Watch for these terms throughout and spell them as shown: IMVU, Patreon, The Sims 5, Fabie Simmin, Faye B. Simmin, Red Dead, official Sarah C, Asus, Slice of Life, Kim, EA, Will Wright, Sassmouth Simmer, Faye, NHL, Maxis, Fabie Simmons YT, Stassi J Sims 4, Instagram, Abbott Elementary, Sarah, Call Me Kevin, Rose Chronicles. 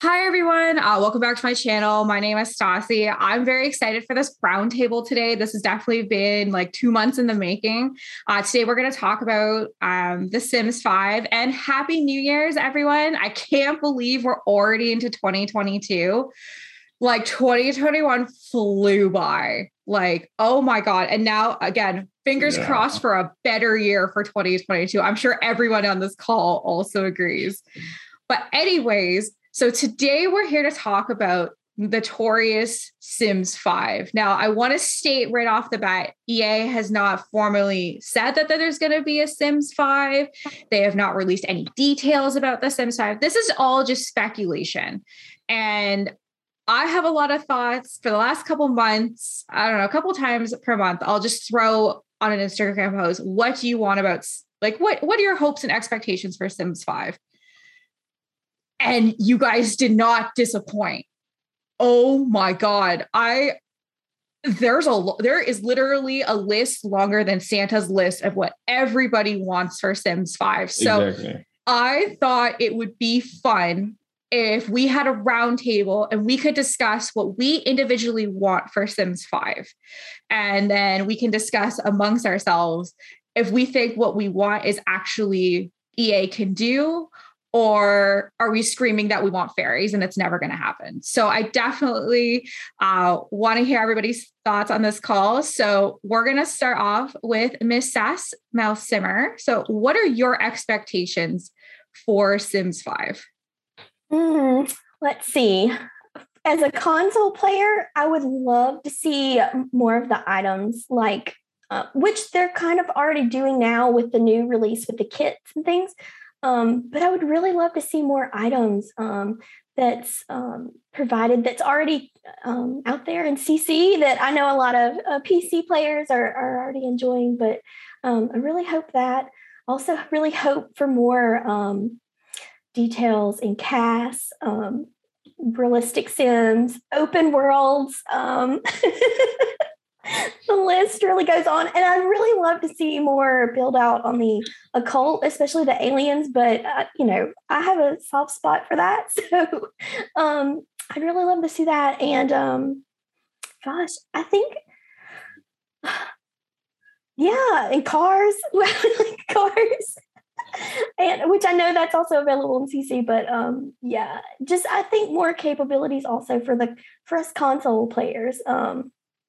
Hi, everyone. Welcome back to my channel. My name is Stassi. I'm very excited for this roundtable today. This has definitely been like 2 months in the making. Today, we're going to talk about The Sims 5 and Happy New Year's, everyone. I can't believe we're already into 2022. Like 2021 flew by. Like, oh my God. And now again, fingers crossed for a better year for 2022. I'm sure everyone on this call also agrees. But anyways, so today we're here to talk about notorious Sims 5. Now, I want to state right off the bat, EA has not formally said that there's going to be a Sims 5. They have not released any details about the Sims 5. This is all just speculation. And I have a lot of thoughts for the last couple months. I don't know, a couple times per month, I'll just throw on an Instagram post, what do you want about, like, what are your hopes and expectations for Sims 5? And you guys did not disappoint. Oh my God. There is literally a list longer than Santa's list of what everybody wants for Sims 5. So exactly. I thought it would be fun if we had a round table and we could discuss what we individually want for Sims 5. And then we can discuss amongst ourselves if we think what we want is actually EA can do, or are we screaming that we want fairies and it's never going to happen. So I definitely want to hear everybody's thoughts on this call. So we're going to start off with Miss Sassmouth Simmer. So what are your expectations for Sims 5? Let's see. As a console player, I would love to see more of the items, like which they're kind of already doing now with the new release with the kits and things. But I would really love to see more items that's provided, that's already out there in CC, that I know a lot of PC players are already enjoying. But I really hope that. Also, really hope for more details in casts, realistic Sims, open worlds. The list really goes on. And I'd really love to see more build out on the occult, especially the aliens. But, you know, I have a soft spot for that. So I'd really love to see that. And gosh, I think, yeah, and cars, like cars. And which I know that's also available in CC, but yeah, just I think more capabilities also for us console players.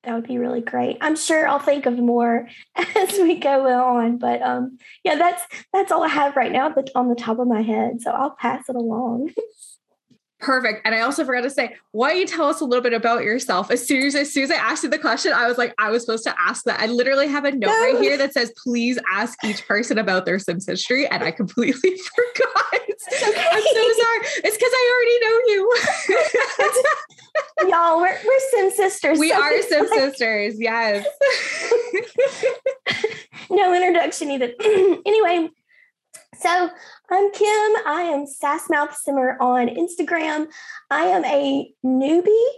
That would be really great. I'm sure I'll think of more as we go on, but yeah, that's all I have right now on the top of my head. So I'll pass it along. Perfect. And I also forgot to say, why don't you tell us a little bit about yourself? As soon as I asked you the question, I was like, I was supposed to ask that. I literally have a note right here that says, please ask each person about their Sims history. And I completely forgot. It's okay. I'm so sorry. It's because I already know you. Y'all, we're Sim sisters. We are Sim sisters. Yes. No introduction either. Anyway. So I'm Kim. I am Sassmouth Simmer on Instagram. I am a newbie,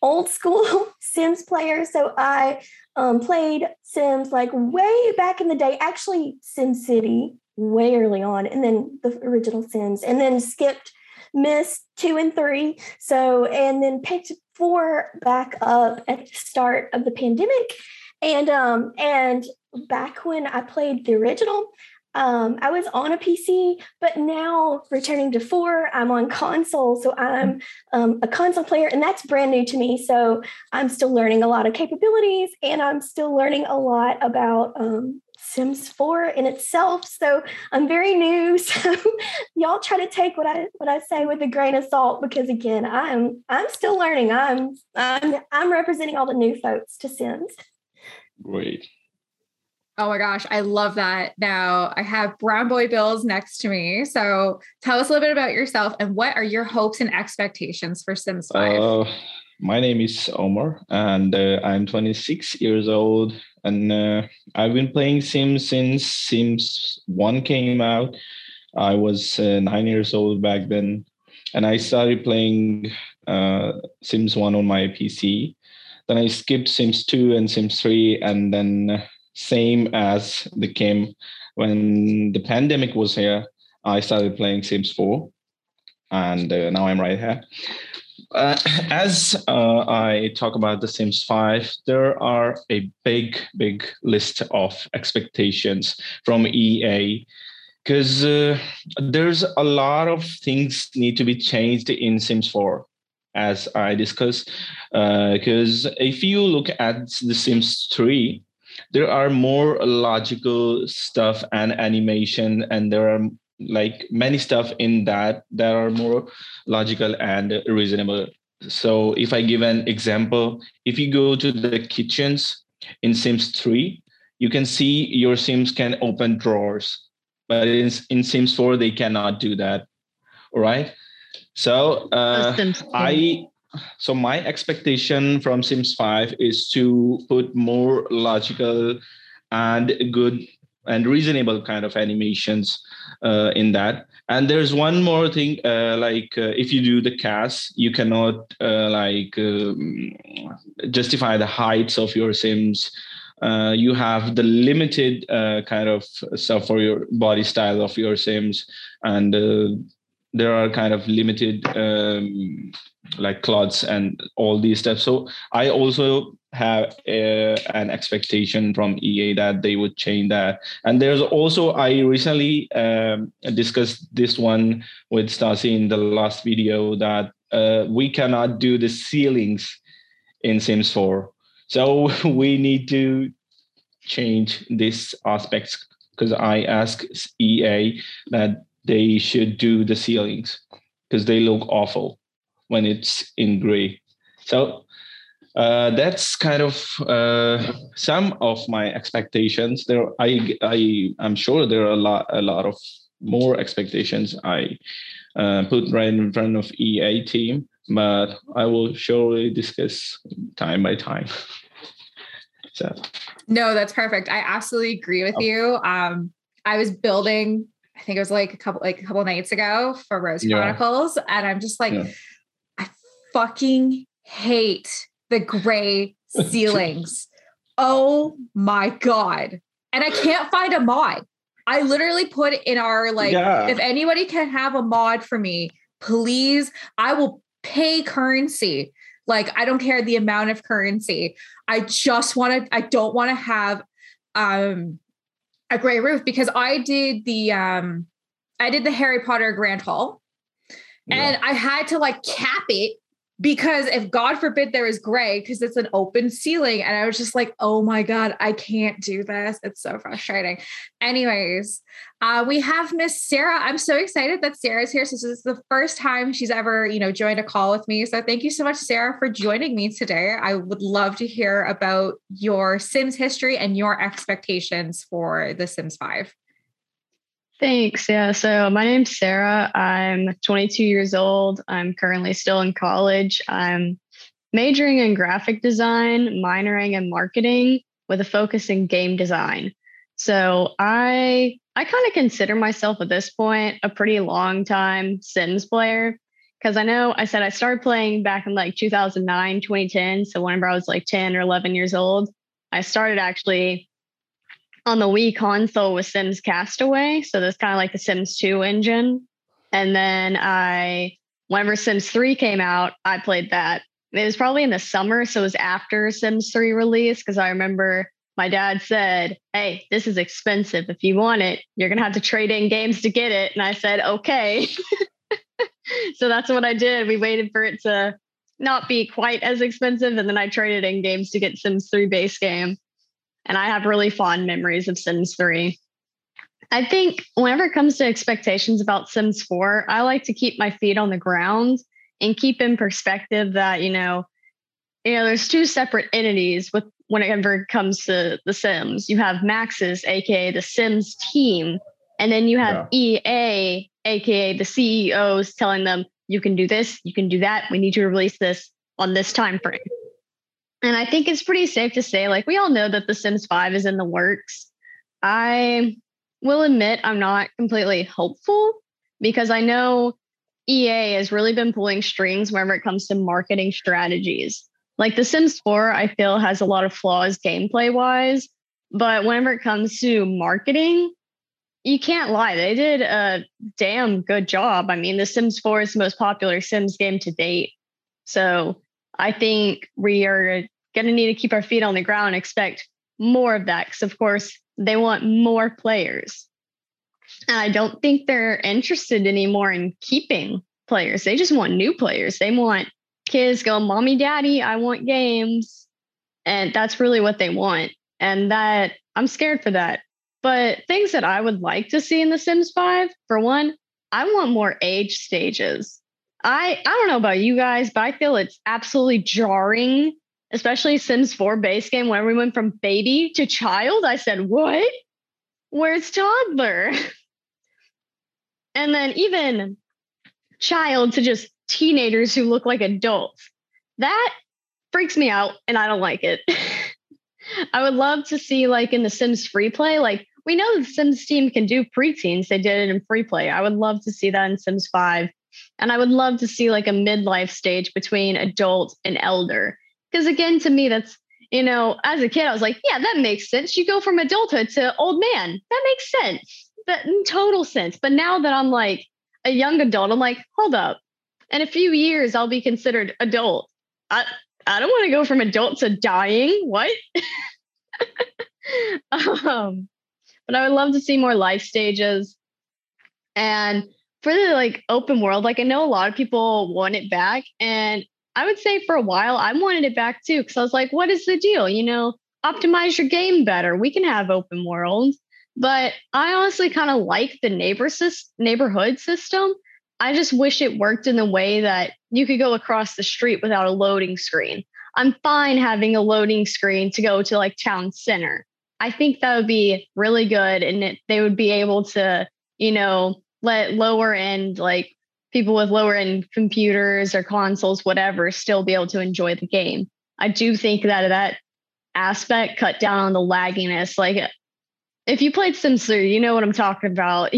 old school Sims player. So I played Sims like way back in the day, actually SimCity way early on, and then the original Sims, and then skipped, missed 2 and 3. So, and then picked 4 back up at the start of the pandemic. And back when I played the original, I was on a PC, but now returning to 4, I'm on console. So I'm a console player, and that's brand new to me. So I'm still learning a lot of capabilities, and I'm still learning a lot about Sims 4 in itself. So I'm very new. So y'all try to take what I say with a grain of salt, because again, I'm still learning. I'm representing all the new folks to Sims. Great. Oh my gosh, I love that. Now I have Brown Boy Builds next to me. So tell us a little bit about yourself and what are your hopes and expectations for Sims 5? My name is Omar, and I'm 26 years old. And I've been playing Sims since Sims 1 came out. I was 9 years old back then. And I started playing Sims 1 on my PC. Then I skipped Sims 2 and Sims 3, and then... same as the Kim, when the pandemic was here, I started playing Sims 4. and now I'm right here. As I talk about The Sims 5, there are a big list of expectations from EA, because there's a lot of things need to be changed in Sims 4, as I discussed. Because if you look at The Sims 3, there are more logical stuff and animation, and there are like many stuff in that are more logical and reasonable. So if I give an example, if you go to the kitchens in Sims 3, you can see your Sims can open drawers, but in Sims 4, they cannot do that. All right. So so my expectation from Sims 5 is to put more logical and good and reasonable kind of animations in that. And there's one more thing, if you do the cast, you cannot justify the heights of your Sims. You have the limited kind of stuff for your body style of your Sims. And there are kind of limited clots and all these stuff. So I also have an expectation from EA that they would change that. And there's also, I recently discussed this one with Stassi in the last video, that we cannot do the ceilings in Sims 4. So we need to change these aspects, because I asked EA that they should do the ceilings, because they look awful when it's in gray. So that's kind of some of my expectations. There, I'm sure there are a lot of more expectations I put right in front of EA team, but I will surely discuss time by time. So no, that's perfect. I absolutely agree with you. I was building, I think it was a couple nights ago for Rose Chronicles, and I'm just I fucking hate the gray ceilings. Oh my God. And I can't find a mod. I literally put in our, if anybody can have a mod for me, please, I will pay currency. I don't care the amount of currency. I don't want to have a gray roof, because I did the Harry Potter Grand Hall, and I had to cap it, because if God forbid there is gray, because it's an open ceiling. And I was just like, oh my God, I can't do this. It's so frustrating. Anyways, we have Miss Sarah. I'm so excited that Sarah's here. So this is the first time she's ever, joined a call with me. So thank you so much, Sarah, for joining me today. I would love to hear about your Sims history and your expectations for The Sims 5. Thanks. Yeah. So my name's Sarah. I'm 22 years old. I'm currently still in college. I'm majoring in graphic design, minoring in marketing with a focus in game design. So I kind of consider myself at this point a pretty long time Sims player, because I know I said I started playing back in 2009, 2010. So whenever I was 10 or 11 years old, I started actually on the Wii console with Sims Castaway. So that's kind of the Sims 2 engine. And then whenever Sims 3 came out, I played that. It was probably in the summer. So it was after Sims 3 release, because I remember my dad said, hey, this is expensive. If you want it, you're going to have to trade in games to get it. And I said, okay. So that's what I did. We waited for it to not be quite as expensive, and then I traded in games to get Sims 3 base game. And I have really fond memories of Sims 3. I think whenever it comes to expectations about Sims 4, I like to keep my feet on the ground and keep in perspective that, there's two separate entities whenever it comes to The Sims. You have Maxis, aka the Sims team, and then you have EA, aka the CEOs telling them, you can do this, you can do that, we need to release this on this time frame. And I think it's pretty safe to say, we all know that The Sims 5 is in the works. I will admit I'm not completely hopeful, because I know EA has really been pulling strings whenever it comes to marketing strategies. The Sims 4, I feel, has a lot of flaws gameplay-wise, but whenever it comes to marketing, you can't lie. They did a damn good job. I mean, The Sims 4 is the most popular Sims game to date. So I think we are going to need to keep our feet on the ground and expect more of that. Because, of course, they want more players. And I don't think they're interested anymore in keeping players. They just want new players. They want kids go, mommy, daddy, I want games. And that's really what they want. And that I'm scared for that. But things that I would like to see in The Sims 5, for one, I want more age stages. I don't know about you guys, but I feel it's absolutely jarring, especially Sims 4 base game, when we went from baby to child. I said, what? Where's toddler? And then even child to just teenagers who look like adults. That freaks me out and I don't like it. I would love to see, like, in The Sims free play, like, we know the Sims team can do preteens. They did it in free play. I would love to see that in Sims 5. And I would love to see, like, a midlife stage between adult and elder. Because, again, to me, that's, you know, as a kid, I was like, yeah, that makes sense. You go from adulthood to old man. That makes sense. That in total sense. But now that I'm, like, a young adult, I'm like, hold up. In a few years, I'll be considered adult. I don't want to go from adult to dying. What? But I would love to see more life stages. And for the, like, open world, like, I know a lot of people want it back. And I would say for a while, I wanted it back too. Because I was like, what is the deal? You know, optimize your game better. We can have open world. But I honestly kind of like the neighborhood system. I just wish it worked in the way that you could go across the street without a loading screen. I'm fine having a loading screen to go to, like, town center. I think that would be really good. And they would be able to, you know, let lower end, like, people with lower end computers or consoles, whatever, still be able to enjoy the game. I do think that aspect cut down on the lagginess. Like, if you played Sims 3, you know what I'm talking about.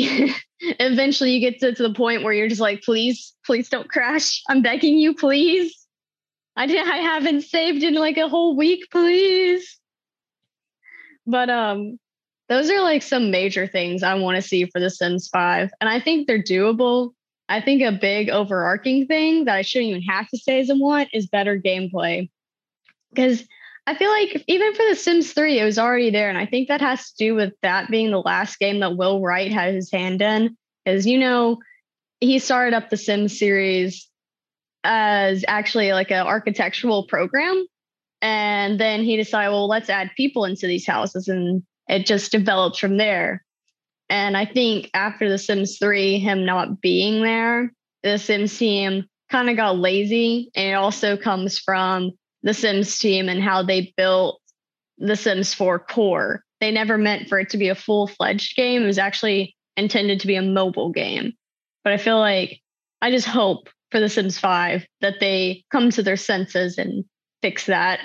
Eventually you get to the point where you're just like, please don't crash. I'm begging you, please. I haven't saved in, like, a whole week, please. But those are, like, some major things I want to see for The Sims 5. And I think they're doable. I think a big overarching thing that I shouldn't even have to say is I want is better gameplay. Because I feel like even for The Sims 3, it was already there. And I think that has to do with that being the last game that Will Wright had his hand in. Because, you know, he started up the Sims series as actually, like, an architectural program. And then he decided, well, let's add people into these houses. And it just developed from there. And I think after The Sims 3, him not being there, the Sims team kind of got lazy. And it also comes from the Sims team and how they built the Sims 4 core. They never meant for it to be a full-fledged game. It was actually intended to be a mobile game. But I feel like, I just hope for The Sims 5 that they come to their senses and fix that.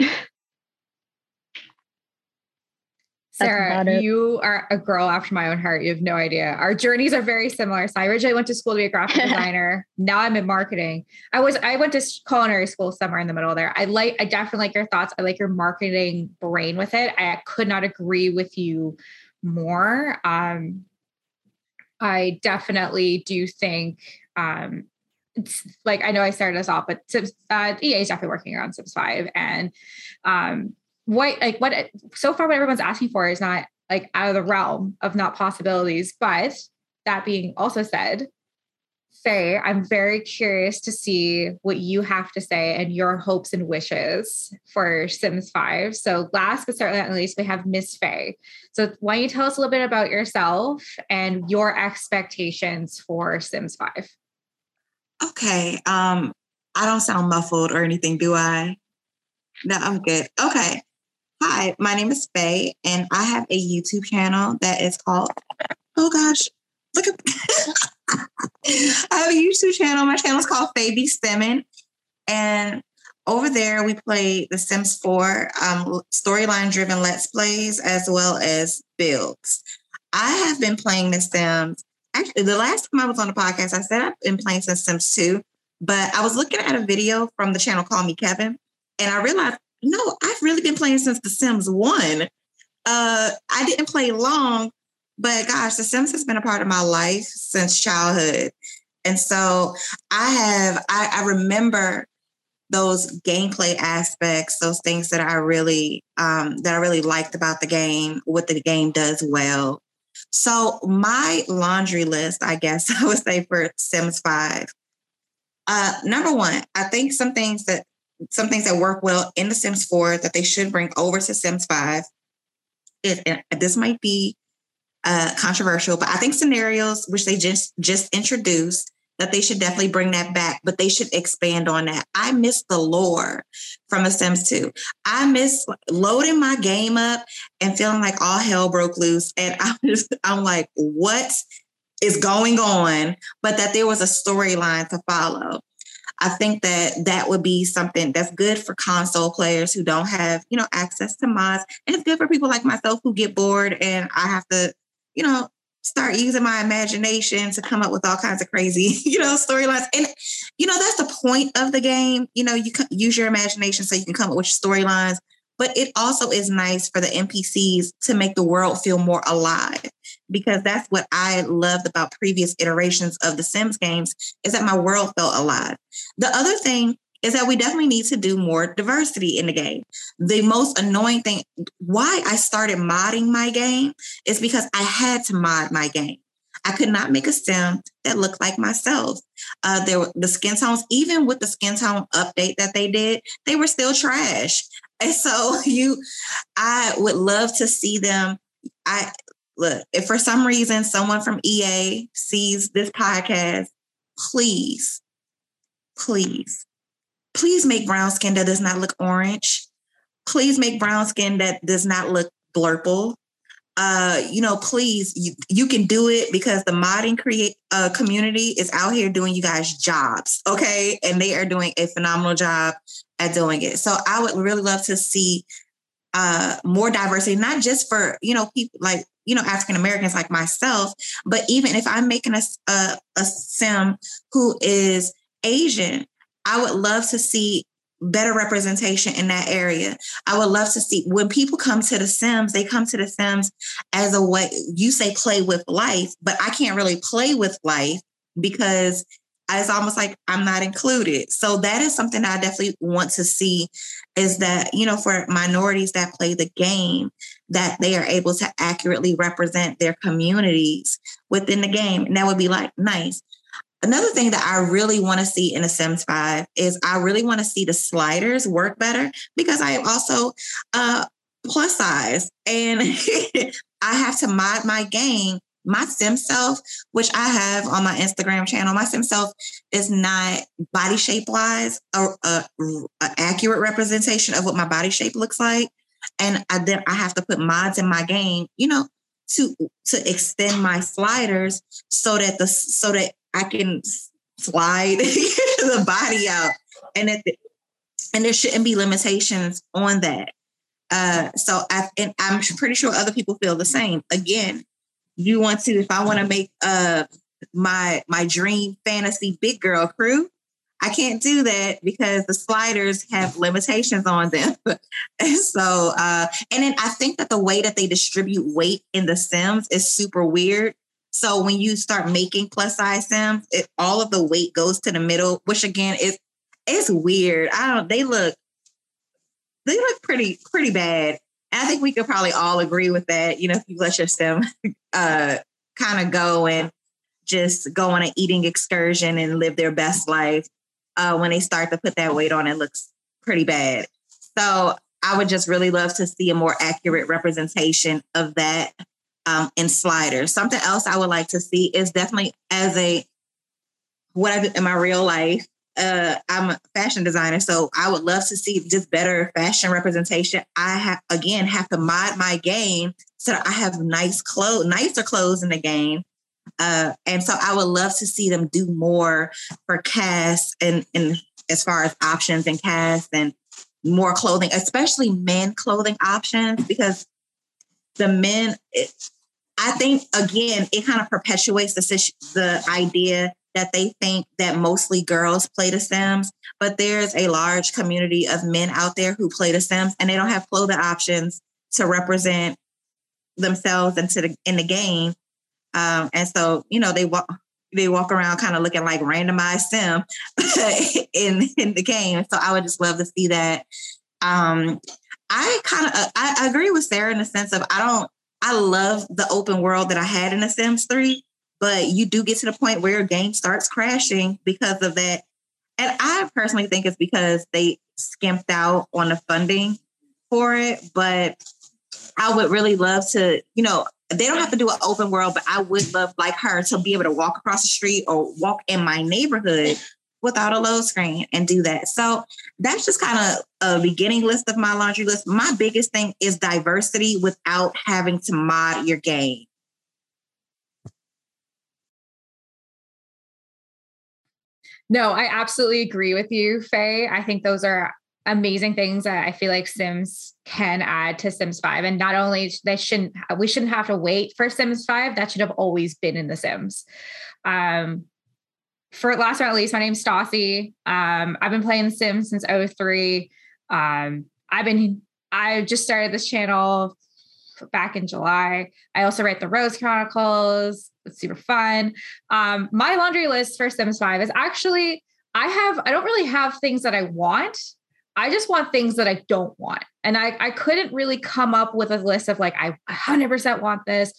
Sarah, you are a girl after my own heart. You have no idea. Our journeys are very similar. So I originally went to school to be a graphic designer. Now I'm in marketing. I went to culinary school somewhere in the middle there. I definitely like your thoughts. I like your marketing brain with it. I could not agree with you more. I definitely do think, it's like, I know I started us off, but EA is definitely working on Sims 5, and, what so far what everyone's asking for is not, like, out of the realm of not possibilities. But that being also said, Faye, I'm very curious to see what you have to say and your hopes and wishes for Sims 5. So last but certainly not least, we have Miss Faye. So why don't you tell us a little bit about yourself and your expectations for Sims 5? Okay. I don't sound muffled or anything, do I? No, I'm good. Okay. Hi, my name is Faye, and I have a YouTube channel that is called, oh gosh, look at, I have a YouTube channel. My channel is called Fabie Simmin, and over there we play the Sims 4 storyline-driven Let's Plays as well as builds. I have been playing the Sims. Actually, the last time I was on the podcast, I said I've been playing since Sims 2, but I was looking at a video from the channel Call Me Kevin, and I realized, no, I've really been playing since The Sims 1. I didn't play long, But gosh, The Sims has been a part of my life since childhood. And so I remember those gameplay aspects, those things that I really liked about the game, what the game does well. So my laundry list, I guess I would say, for Sims 5. Number one, I think some things that work well in The Sims 4 that they should bring over to Sims 5. And this might be controversial, but I think scenarios, which they just introduced, that they should definitely bring that back, but they should expand on that. I miss the lore from The Sims 2. I miss loading my game up and feeling like all hell broke loose. And I'm like, what is going on? But that there was a storyline to follow. I think that would be something that's good for console players who don't have, access to mods. And it's good for people like myself who get bored and I have to, start using my imagination to come up with all kinds of crazy, storylines. And, that's the point of the game. You can use your imagination so you can come up with storylines, but it also is nice for the NPCs to make the world feel more alive, because that's what I loved about previous iterations of the Sims games, is that my world felt alive. The other thing is that we definitely need to do more diversity in the game. The most annoying thing, why I started modding my game, is because I had to mod my game. I could not make a sim that looked like myself. There were the skin tones, even with the skin tone update that they did, they were still trash. And so I would love to see them. Look, if for some reason someone from EA sees this podcast, please make brown skin that does not look orange. Please make brown skin that does not look blurple. Please, you can do it, because the modding community is out here doing you guys' jobs, okay? And they are doing a phenomenal job at doing it. So I would really love to see more diversity, not just for, people like, African-Americans like myself, but even if I'm making a sim who is Asian, I would love to see better representation in that area. I would love to see, when people come to The Sims, they come to The Sims as a way, you say play with life, but I can't really play with life because it's almost like I'm not included. So that is something I definitely want to see, is that, for minorities that play the game, that they are able to accurately represent their communities within the game. And that would be nice. Another thing that I really want to see in The Sims 5 is I really want to see the sliders work better, because I am also plus size and I have to mod my game. My Sim self, which I have on my Instagram channel, my Sim self is not body shape wise an accurate representation of what my body shape looks like. And then I have to put mods in my game, to extend my sliders so that I can slide the body out, and there shouldn't be limitations on that. So I'm pretty sure other people feel the same. Again, you want to? If I want to make my dream fantasy big girl crew, I can't do that because the sliders have limitations on them. And then I think that the way that they distribute weight in The Sims is super weird. So when you start making plus size Sims, all of the weight goes to the middle, which again is it's weird. They look pretty bad. And I think we could probably all agree with that. If you let your Sim kind of go and just go on an eating excursion and live their best life, when they start to put that weight on, it looks pretty bad. So I would just really love to see a more accurate representation of that. In sliders. Something else I would like to see is definitely in my real life, I'm a fashion designer, so I would love to see just better fashion representation. I have to mod my game so that I have nicer clothes in the game. And so I would love to see them do more for casts and as far as options and casts and more clothing, especially men clothing options, because the men, I think, again, it kind of perpetuates the idea that they think that mostly girls play The Sims, but there's a large community of men out there who play The Sims and they don't have clothing options to represent themselves into the, in the game. And so, you know, they walk around kind of looking like randomized Sim in the game. So I would just love to see that. I agree with Sarah in the sense of I love the open world that I had in The Sims 3, but you do get to the point where your game starts crashing because of that. And I personally think it's because they skimped out on the funding for it, but I would really love to, you know, they don't have to do an open world, but I would love like her to be able to walk across the street or walk in my neighborhood without a load screen and do that. So that's just kind of a beginning list of my laundry list. My biggest thing is diversity without having to mod your game. No, I absolutely agree with you, Faye. I think those are amazing things that I feel like Sims can add to Sims 5. And not only we shouldn't have to wait for Sims 5. That should have always been in The Sims. For last but not least, my name's Stassi. I've been playing The Sims since 03. I just started this channel back in July. I also write the Rose Chronicles. It's super fun. My laundry list for Sims 5 is actually, I don't really have things that I want. I just want things that I don't want. And I couldn't really come up with a list of like, I 100% want this.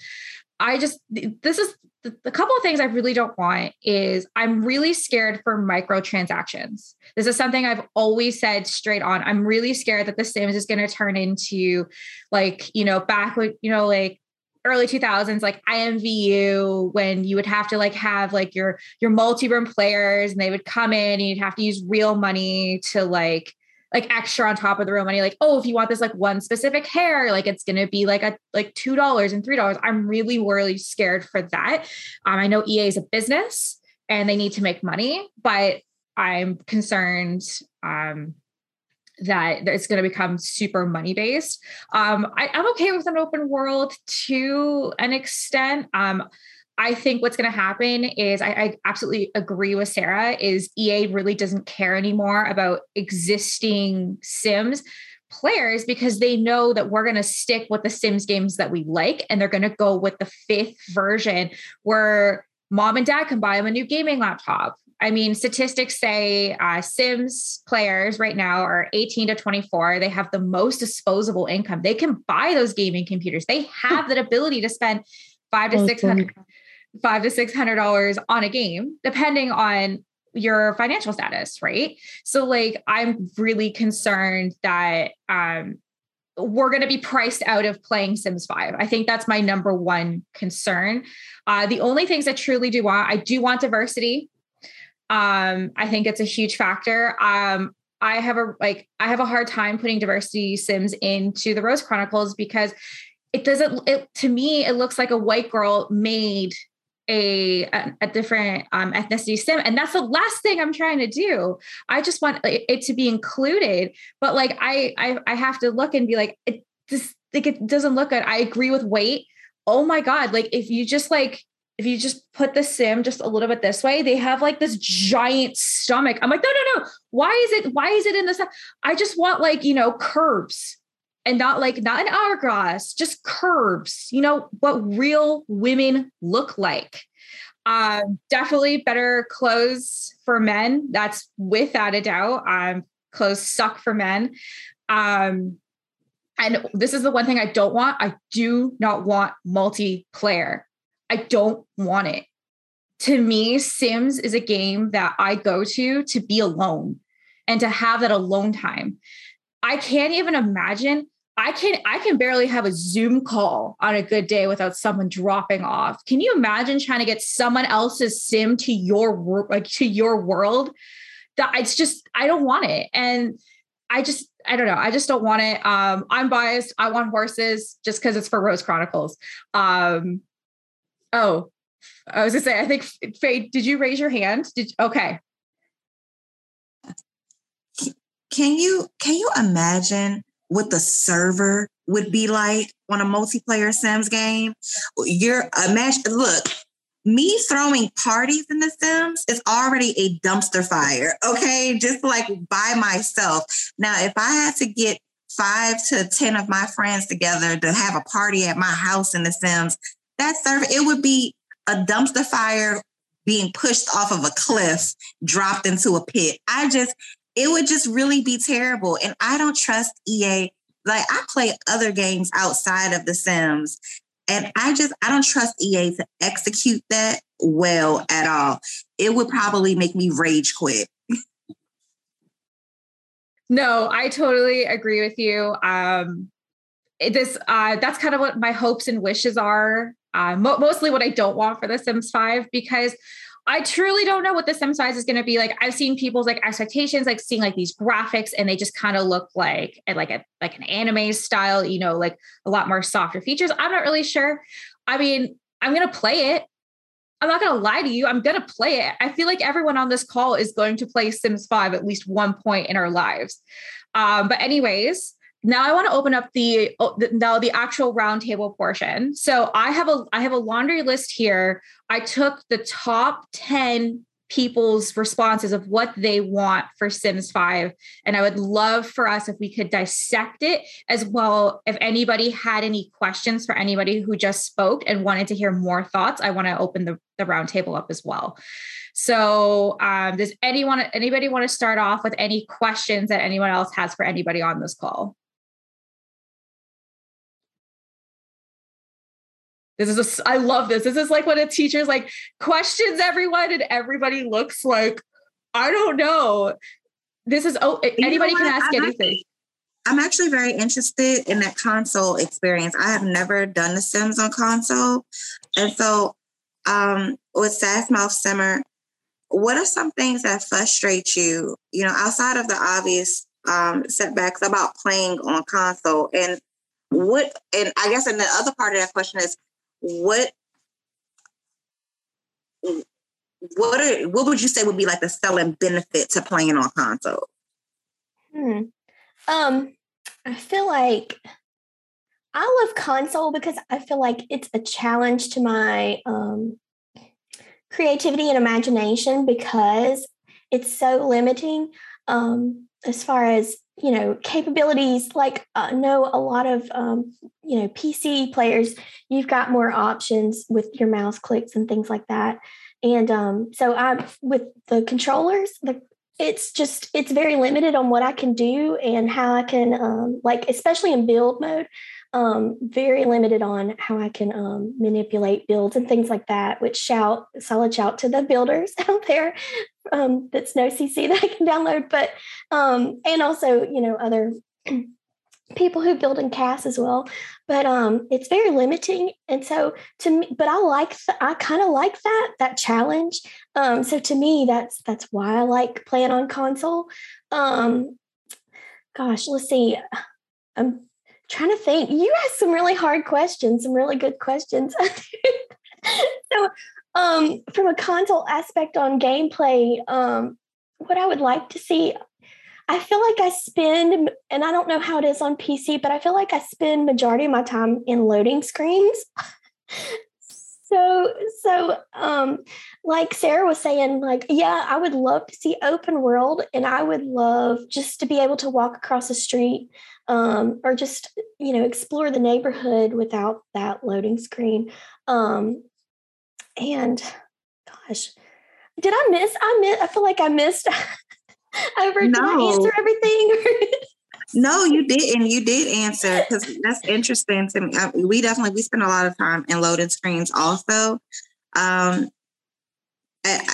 The couple of things I really don't want is I'm really scared for microtransactions. This is something I've always said straight on. I'm really scared that The Sims is going to turn into like, you know, back when, you know, like early 2000s, like IMVU, when you would have to like have like your multi-room players and they would come in and you'd have to use real money to like extra on top of the real money. Like, oh, if you want this, like one specific hair, like it's going to be like $2 and $3. I'm really scared for that. I know EA is a business and they need to make money, but I'm concerned, that it's going to become super money-based. I'm okay with an open world to an extent. I think what's going to happen is I absolutely agree with Sarah is EA really doesn't care anymore about existing Sims players because they know that we're going to stick with the Sims games that we like. And they're going to go with the 5th version where mom and dad can buy them a new gaming laptop. I mean, statistics say Sims players right now are 18 to 24. They have the most disposable income. They can buy those gaming computers. They have that ability to spend $500 to $600 on a game, depending on your financial status, right? So like, I'm really concerned that we're going to be priced out of playing Sims 5. I think that's my number one concern. The only things I truly do want, I do want diversity. I think it's a huge factor. I have a hard time putting diversity Sims into the Rose Chronicles because to me, it looks like a white girl made a different ethnicity Sim. And that's the last thing I'm trying to do. I just want it to be included. But like, I have to look and be like, it doesn't look good. I agree with weight. Oh my God. Like if you just put the Sim just a little bit this way, they have like this giant stomach. I'm like, no. Why is it in this? I just want like, you know, curves. And not an hourglass, just curves, you know, what real women look like. Definitely better clothes for men. That's without a doubt. Clothes suck for men. And this is the one thing I don't want. I do not want multiplayer. I don't want it. To me, Sims is a game that I go to be alone and to have that alone time. I can't even imagine. I can barely have a Zoom call on a good day without someone dropping off. Can you imagine trying to get someone else's Sim to your world? I don't want it. And I don't know. I just don't want it. I'm biased. I want horses just because it's for Rose Chronicles. Oh, I was gonna say, I think Faye, did you raise your hand? Okay. Can you imagine what the server would be like on a multiplayer Sims game? Look, me throwing parties in The Sims is already a dumpster fire, okay? Just like by myself. Now, if I had to get 5 to 10 of my friends together to have a party at my house in The Sims, that server, it would be a dumpster fire being pushed off of a cliff, dropped into a pit. It would just really be terrible. And I don't trust EA. Like, I play other games outside of The Sims, and I don't trust EA to execute that well at all. It would probably make me rage quit. No, I totally agree with you. That's kind of what my hopes and wishes are. Mostly what I don't want for The Sims 5, because I truly don't know what The Sims 5 is going to be like. I've seen people's expectations, seeing these graphics, and they just kind of look like an anime style, a lot more softer features. I'm not really sure. I mean, I'm going to play it. I'm not going to lie to you. I'm going to play it. I feel like everyone on this call is going to play Sims 5 at least one point in our lives. But anyways, now I want to open up the actual roundtable portion. So I have a laundry list here. I took the top 10 people's responses of what they want for Sims 5. And I would love for us if we could dissect it as well. If anybody had any questions for anybody who just spoke and wanted to hear more thoughts, I want to open the round table up as well. So does anybody want to start off with any questions that anyone else has for anybody on this call? I love this. This is like when a teacher's questions everyone and everybody looks like, I don't know. This is, anybody can ask anything. I'm actually very interested in that console experience. I have never done The Sims on console. And so with Sassmouth Simmer, what are some things that frustrate you, outside of the obvious setbacks about playing on console? And I guess in the other part of that question is, what would you say would be the selling benefit to playing on console? I feel like I love console because I feel like it's a challenge to my creativity and imagination, because it's so limiting as far as capabilities. I know a lot of, PC players, you've got more options with your mouse clicks and things like that. And so I'm with the controllers, it's very limited on what I can do and how I can, especially in build mode, very limited on how I can manipulate builds and things like that, which solid shout to the builders out there. That's no CC that I can download, but and also other people who build and cast as well. But it's very limiting, and so to me, but I kind of like that challenge. So to me, that's why I like playing on console. Gosh, let's see. I'm trying to think. You asked some really hard questions, some really good questions. So from a console aspect on gameplay, what I would like to see, I feel like I spend, and I don't know how it is on PC, but I feel like I spend majority of my time in loading screens. So like Sarah was saying, I would love to see open world, and I would love just to be able to walk across the street or just, explore the neighborhood without that loading screen. And gosh, did I miss? I feel like I missed over. No. Did I answer everything? No, you didn't. You did answer, because that's interesting to me. We spend a lot of time in loading screens also.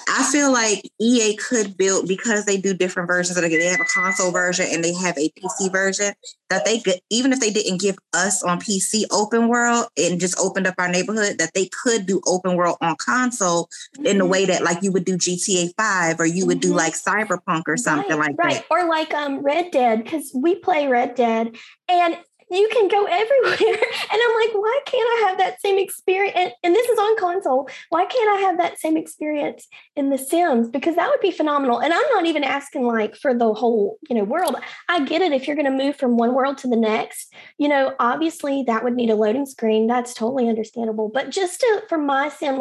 I feel like EA could build, because they do different versions of the game. They have a console version and they have a PC version, that they could, even if they didn't give us on PC open world and just opened up our neighborhood, that they could do open world on console in the way that you would do GTA 5 or you would do Cyberpunk or something that. Or Red Dead, because we play Red Dead and you can go everywhere. And I'm why can't I have that same experience? And this is on console. Why can't I have that same experience in The Sims? Because that would be phenomenal. And I'm not even asking for the whole, world. I get it. If you're going to move from one world to the next, obviously that would need a loading screen. That's totally understandable. But just for my Sim,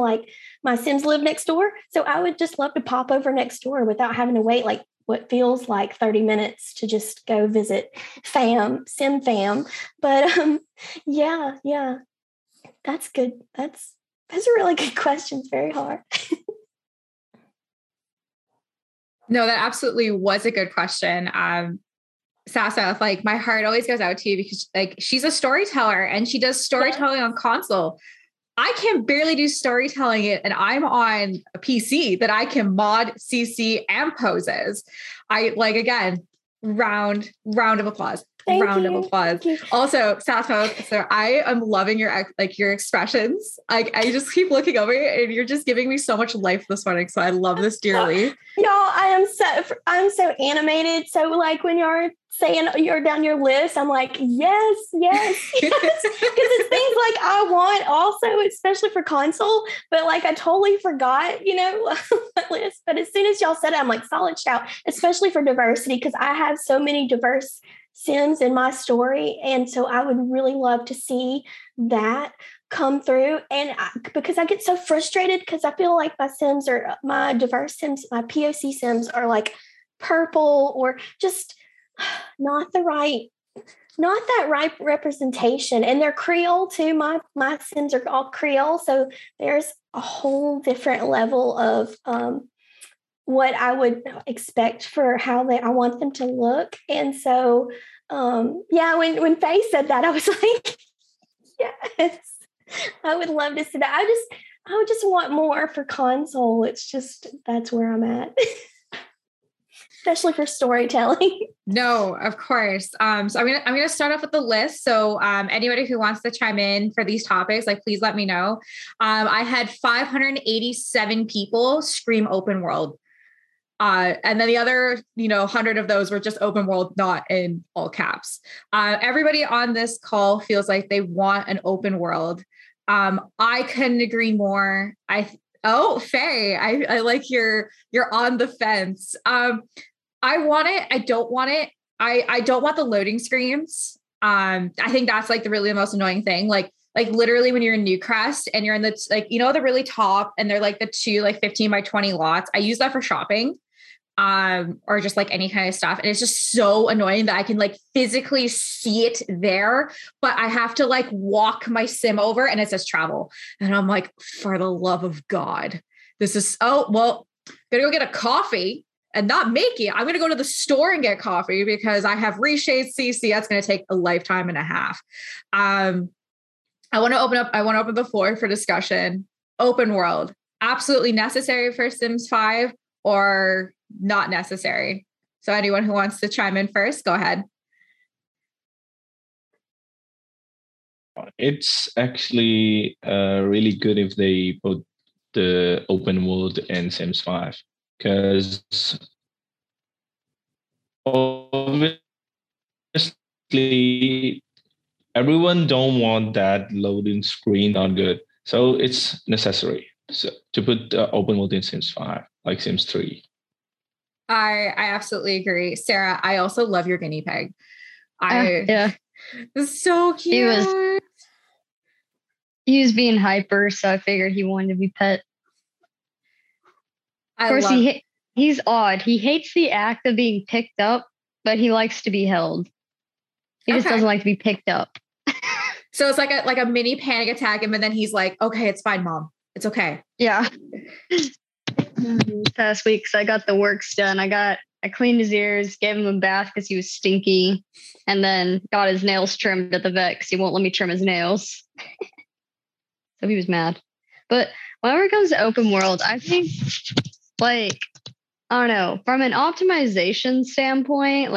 my Sims live next door. So I would just love to pop over next door without having to wait what feels like 30 minutes to just go visit fam, Sim fam. But yeah, that's good. That's a really good question. It's very hard. No, that absolutely was a good question. Sassa, like my heart always goes out to you because like she's a storyteller and she does storytelling on console. I can barely do storytelling and I'm on a PC that I can mod, CC and poses. I like, again, round of applause. Thank you. Also, Sassmouth, so I am loving your expressions. I just keep looking over you, and you're just giving me so much life this morning. So I love this dearly. Y'all, I'm so animated. So like when you're saying you're down your list, I'm like yes, because it's things like I want also, especially for console. But like I totally forgot, my list. But as soon as y'all said it, I'm like solid shout, especially for diversity, because I have so many diverse Sims in my story, and so I would really love to see that come through. And because I get so frustrated, because I feel like my diverse Sims, my POC Sims are like purple or just not that right representation. And they're Creole too. My Sims are all Creole, so there's a whole different level of what I would expect for how I want them to look. And so, when Faye said that, I was like, yes, I would love to see that. I would just want more for console. It's just, that's where I'm at, especially for storytelling. No, of course. So I'm gonna start off with the list. So anybody who wants to chime in for these topics, like please let me know. I had 587 people scream open world. And then the other, 100 of those were just open world, not in all caps. Everybody on this call feels like they want an open world. I couldn't agree more. Faye, I like you're on the fence. I want it. I don't want it. I don't want the loading screens. I think that's like the most annoying thing. Like literally when you're in Newcrest and you're in the, the really top, and they're like the two, like 15 by 20 lots. I use that for shopping, or just like any kind of stuff. And it's just so annoying that I can like physically see it there, but I have to like walk my sim over and it says travel. And I'm like, for the love of God, gonna go get a coffee and not make it. I'm going to go to the store and get coffee because I have reshade CC. That's going to take a lifetime and a half. I want to open the floor for discussion. Open world, absolutely necessary for Sims 5 or not necessary. So anyone who wants to chime in first, go ahead. It's actually really good if they put the open world in Sims 5 because obviously everyone don't want that loading screen, not good. So it's necessary to put open world in Sims 5, like Sims 3. I absolutely agree. Sarah, I also love your guinea pig. It's so cute. He was being hyper, so I figured he wanted to be pet. He's odd. He hates the act of being picked up, but he likes to be held. He just doesn't like to be picked up. So it's like a mini panic attack. And then he's like, okay, it's fine, mom. It's okay. Yeah. Past weeks, I got the works done. I cleaned his ears, gave him a bath because he was stinky, and then got his nails trimmed at the vet because he won't let me trim his nails. So he was mad. But whenever it comes to open world, I think I don't know, from an optimization standpoint,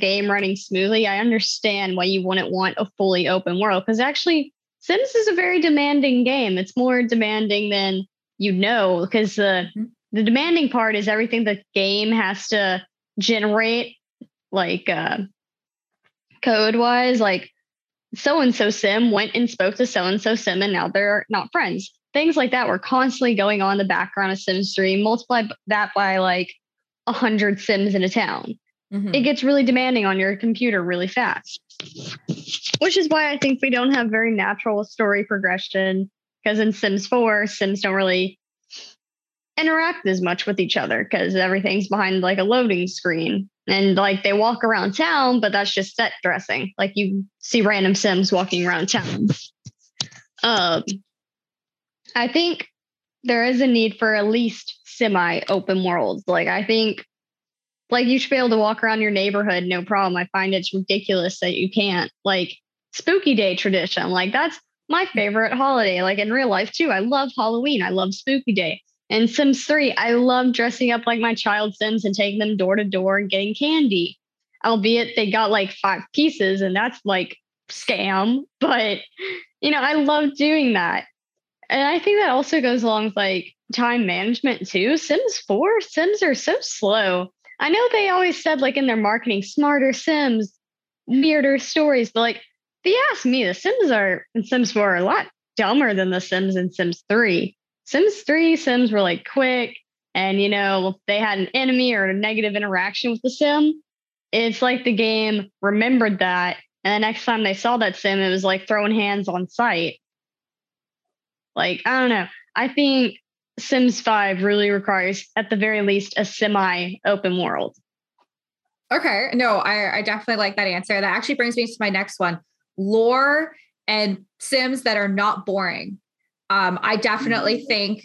game running smoothly, I understand why you wouldn't want a fully open world, because actually Sims is a very demanding game. It's more demanding than because the demanding part is everything the game has to generate, code-wise, like so-and-so Sim went and spoke to so-and-so Sim and now they're not friends. Things like that were constantly going on in the background of Sims 3. Multiply that by 100 Sims in a town. Mm-hmm. It gets really demanding on your computer really fast, which is why I think we don't have very natural story progression, because in Sims 4, Sims don't really interact as much with each other because everything's behind like a loading screen. And like they walk around town, but that's just set dressing. Like you see random Sims walking around town. I think there is a need for at least semi-open worlds. Like I think like you should be able to walk around your neighborhood, no problem. I find it's ridiculous that you can't. Like spooky day tradition. Like that's my favorite holiday. Like in real life too. I love Halloween. I love spooky day. And Sims 3, I love dressing up like my child Sims and taking them door to door and getting candy. Albeit they got like 5 pieces and that's like scam. But, you know, I love doing that. And I think that also goes along with like time management too. Sims 4, Sims are so slow. I know they always said like in their marketing, smarter Sims, weirder stories. But like, if you ask me, the Sims are in Sims 4 are a lot dumber than the Sims in Sims 3. Sims 3 Sims were like quick and, you know, if they had an enemy or a negative interaction with the Sim, it's like the game remembered that. And the next time they saw that Sim, it was like throwing hands on sight. Like, I don't know. I think Sims 5 really requires, at the very least, a semi-open world. Okay. No, I definitely like that answer. That actually brings me to my next one. Lore and Sims that are not boring. I definitely think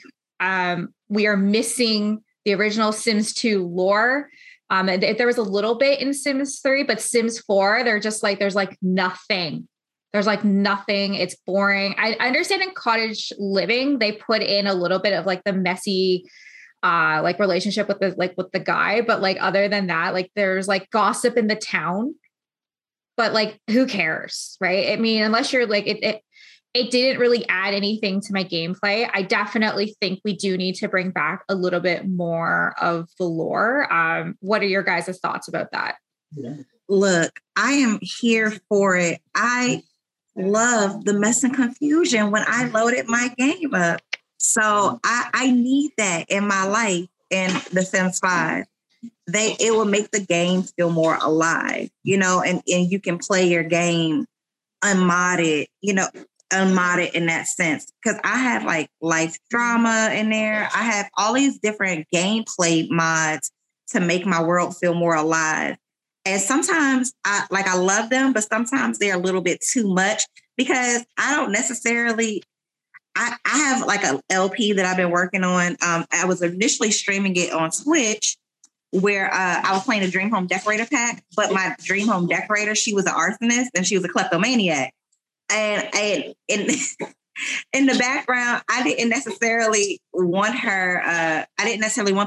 we are missing the original Sims 2 lore. There was a little bit in Sims 3, but Sims 4, they're just like, there's like nothing. There's like nothing. It's boring. I understand in cottage living, they put in a little bit of like the messy like relationship with the guy. But like, other than that, like there's like gossip in the town, but like, who cares? Right. I mean, unless you're like, it didn't really add anything to my gameplay. I definitely think we do need to bring back a little bit more of the lore. What are your guys' thoughts about that? Look, I am here for it. I love the mess and confusion when I loaded my game up. So I need that in my life in The Sims 5. It will make the game feel more alive, you know, and you can play your game unmodded, you know, unmodded in that sense, because I have like life drama in there. I have all these different gameplay mods to make my world feel more alive. And sometimes I love them, but sometimes they're a little bit too much because I don't necessarily, I have like an LP that I've been working on. I was initially streaming it on Twitch where I was playing a Dream Home Decorator pack, but my Dream Home Decorator, she was an arsonist and she was a kleptomaniac. And in the background, I didn't necessarily want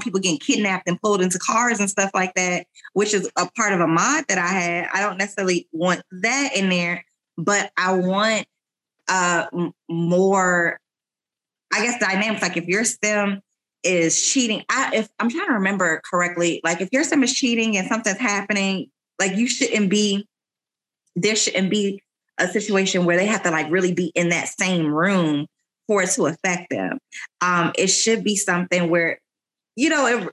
people getting kidnapped and pulled into cars and stuff like that, which is a part of a mod that I had. I don't necessarily want that in there, but I want more, I guess, dynamics. Like if your Sim is cheating, if I'm trying to remember correctly, like if your Sim is cheating and something's happening, like there shouldn't be a situation where they have to like really be in that same room for it to affect them. It should be something where, you know,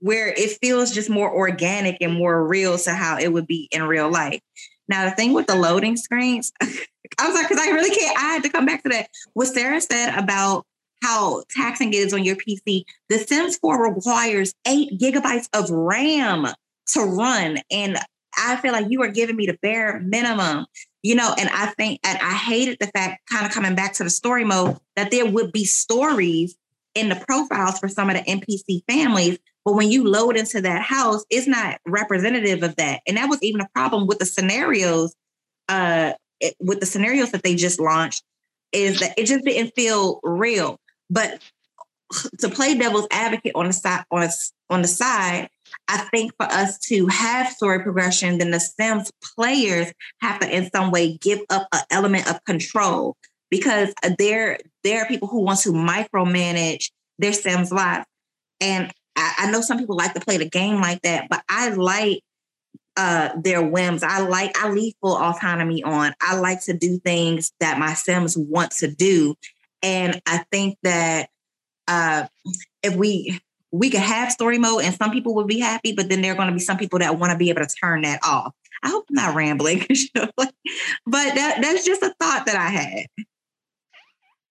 where it feels just more organic and more real to how it would be in real life. Now, the thing with the loading screens, I was like, because I really can't, I had to come back to that. What Sarah said about how taxing it is on your PC, the Sims 4 requires 8 gigabytes of RAM to run. And I feel like you are giving me the bare minimum. You know, and I think, and I hated the fact, kind of coming back to the story mode, that there would be stories in the profiles for some of the NPC families. But when you load into that house, it's not representative of that. And that was even a problem with the scenarios, that they just launched, is that it just didn't feel real. But to play devil's advocate on the side, I think for us to have story progression, then the Sims players have to in some way give up an element of control, because there are people who want to micromanage their Sims lives. And I know some people like to play the game like that, but I like their whims. I leave full autonomy on. I like to do things that my Sims want to do. And I think that if we could have story mode and some people would be happy, but then there are going to be some people that want to be able to turn that off. I hope I'm not rambling, but that's just a thought that I had.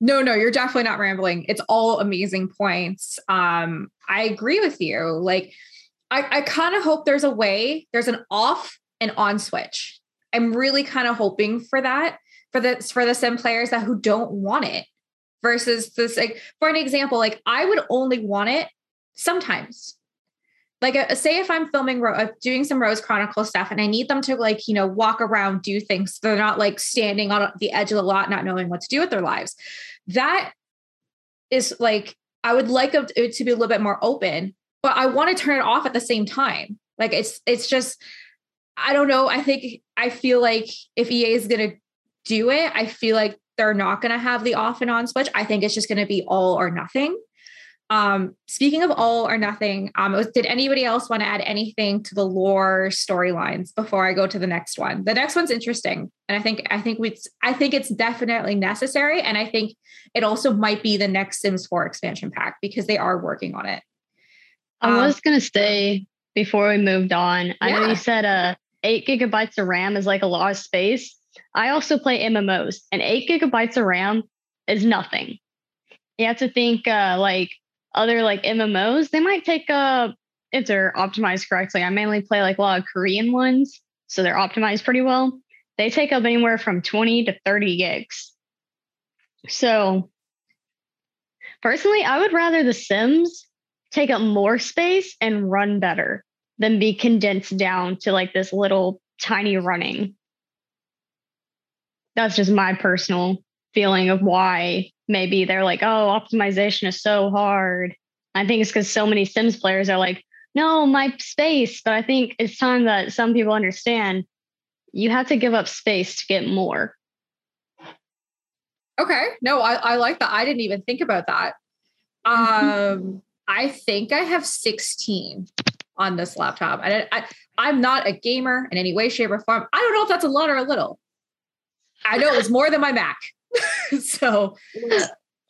No, you're definitely not rambling. It's all amazing points. I agree with you. Like, I kind of hope there's a way, there's an off and on switch. I'm really kind of hoping for that, for the Sim players that who don't want it versus this, like, for an example, like I would only want it sometimes. Like, say if I'm filming, doing some Rose Chronicles stuff and I need them to, like, you know, walk around, do things. So they're not like standing on the edge of the lot, not knowing what to do with their lives. That is like, I would like it to be a little bit more open, but I want to turn it off at the same time. Like, it's just, I don't know. I feel like if EA is going to do it, I feel like they're not going to have the off and on switch. I think it's just going to be all or nothing. Speaking of all or nothing, did anybody else want to add anything to the lore storylines before I go to the next one? The next one's interesting. And I think it's definitely necessary. And I think it also might be the next Sims 4 expansion pack because they are working on it. I was going to say before we moved on, yeah. I know you said 8 gigabytes of RAM is like a lot of space. I also play MMOs and 8 gigabytes of RAM is nothing. You have to think like other like MMOs, they might take if they're optimized correctly. I mainly play like a lot of Korean ones, so they're optimized pretty well. They take up anywhere from 20 to 30 gigs. So personally, I would rather the Sims take up more space and run better than be condensed down to like this little tiny running. That's just my personal feeling of why maybe they're like, oh, optimization is so hard. I think it's because so many Sims players are like, no, my space. But I think it's time that some people understand you have to give up space to get more. Okay. No, I like that. I didn't even think about that. I think I have 16 on this laptop. I'm not a gamer in any way, shape, or form. I don't know if that's a lot or a little. I know it was more than my Mac. So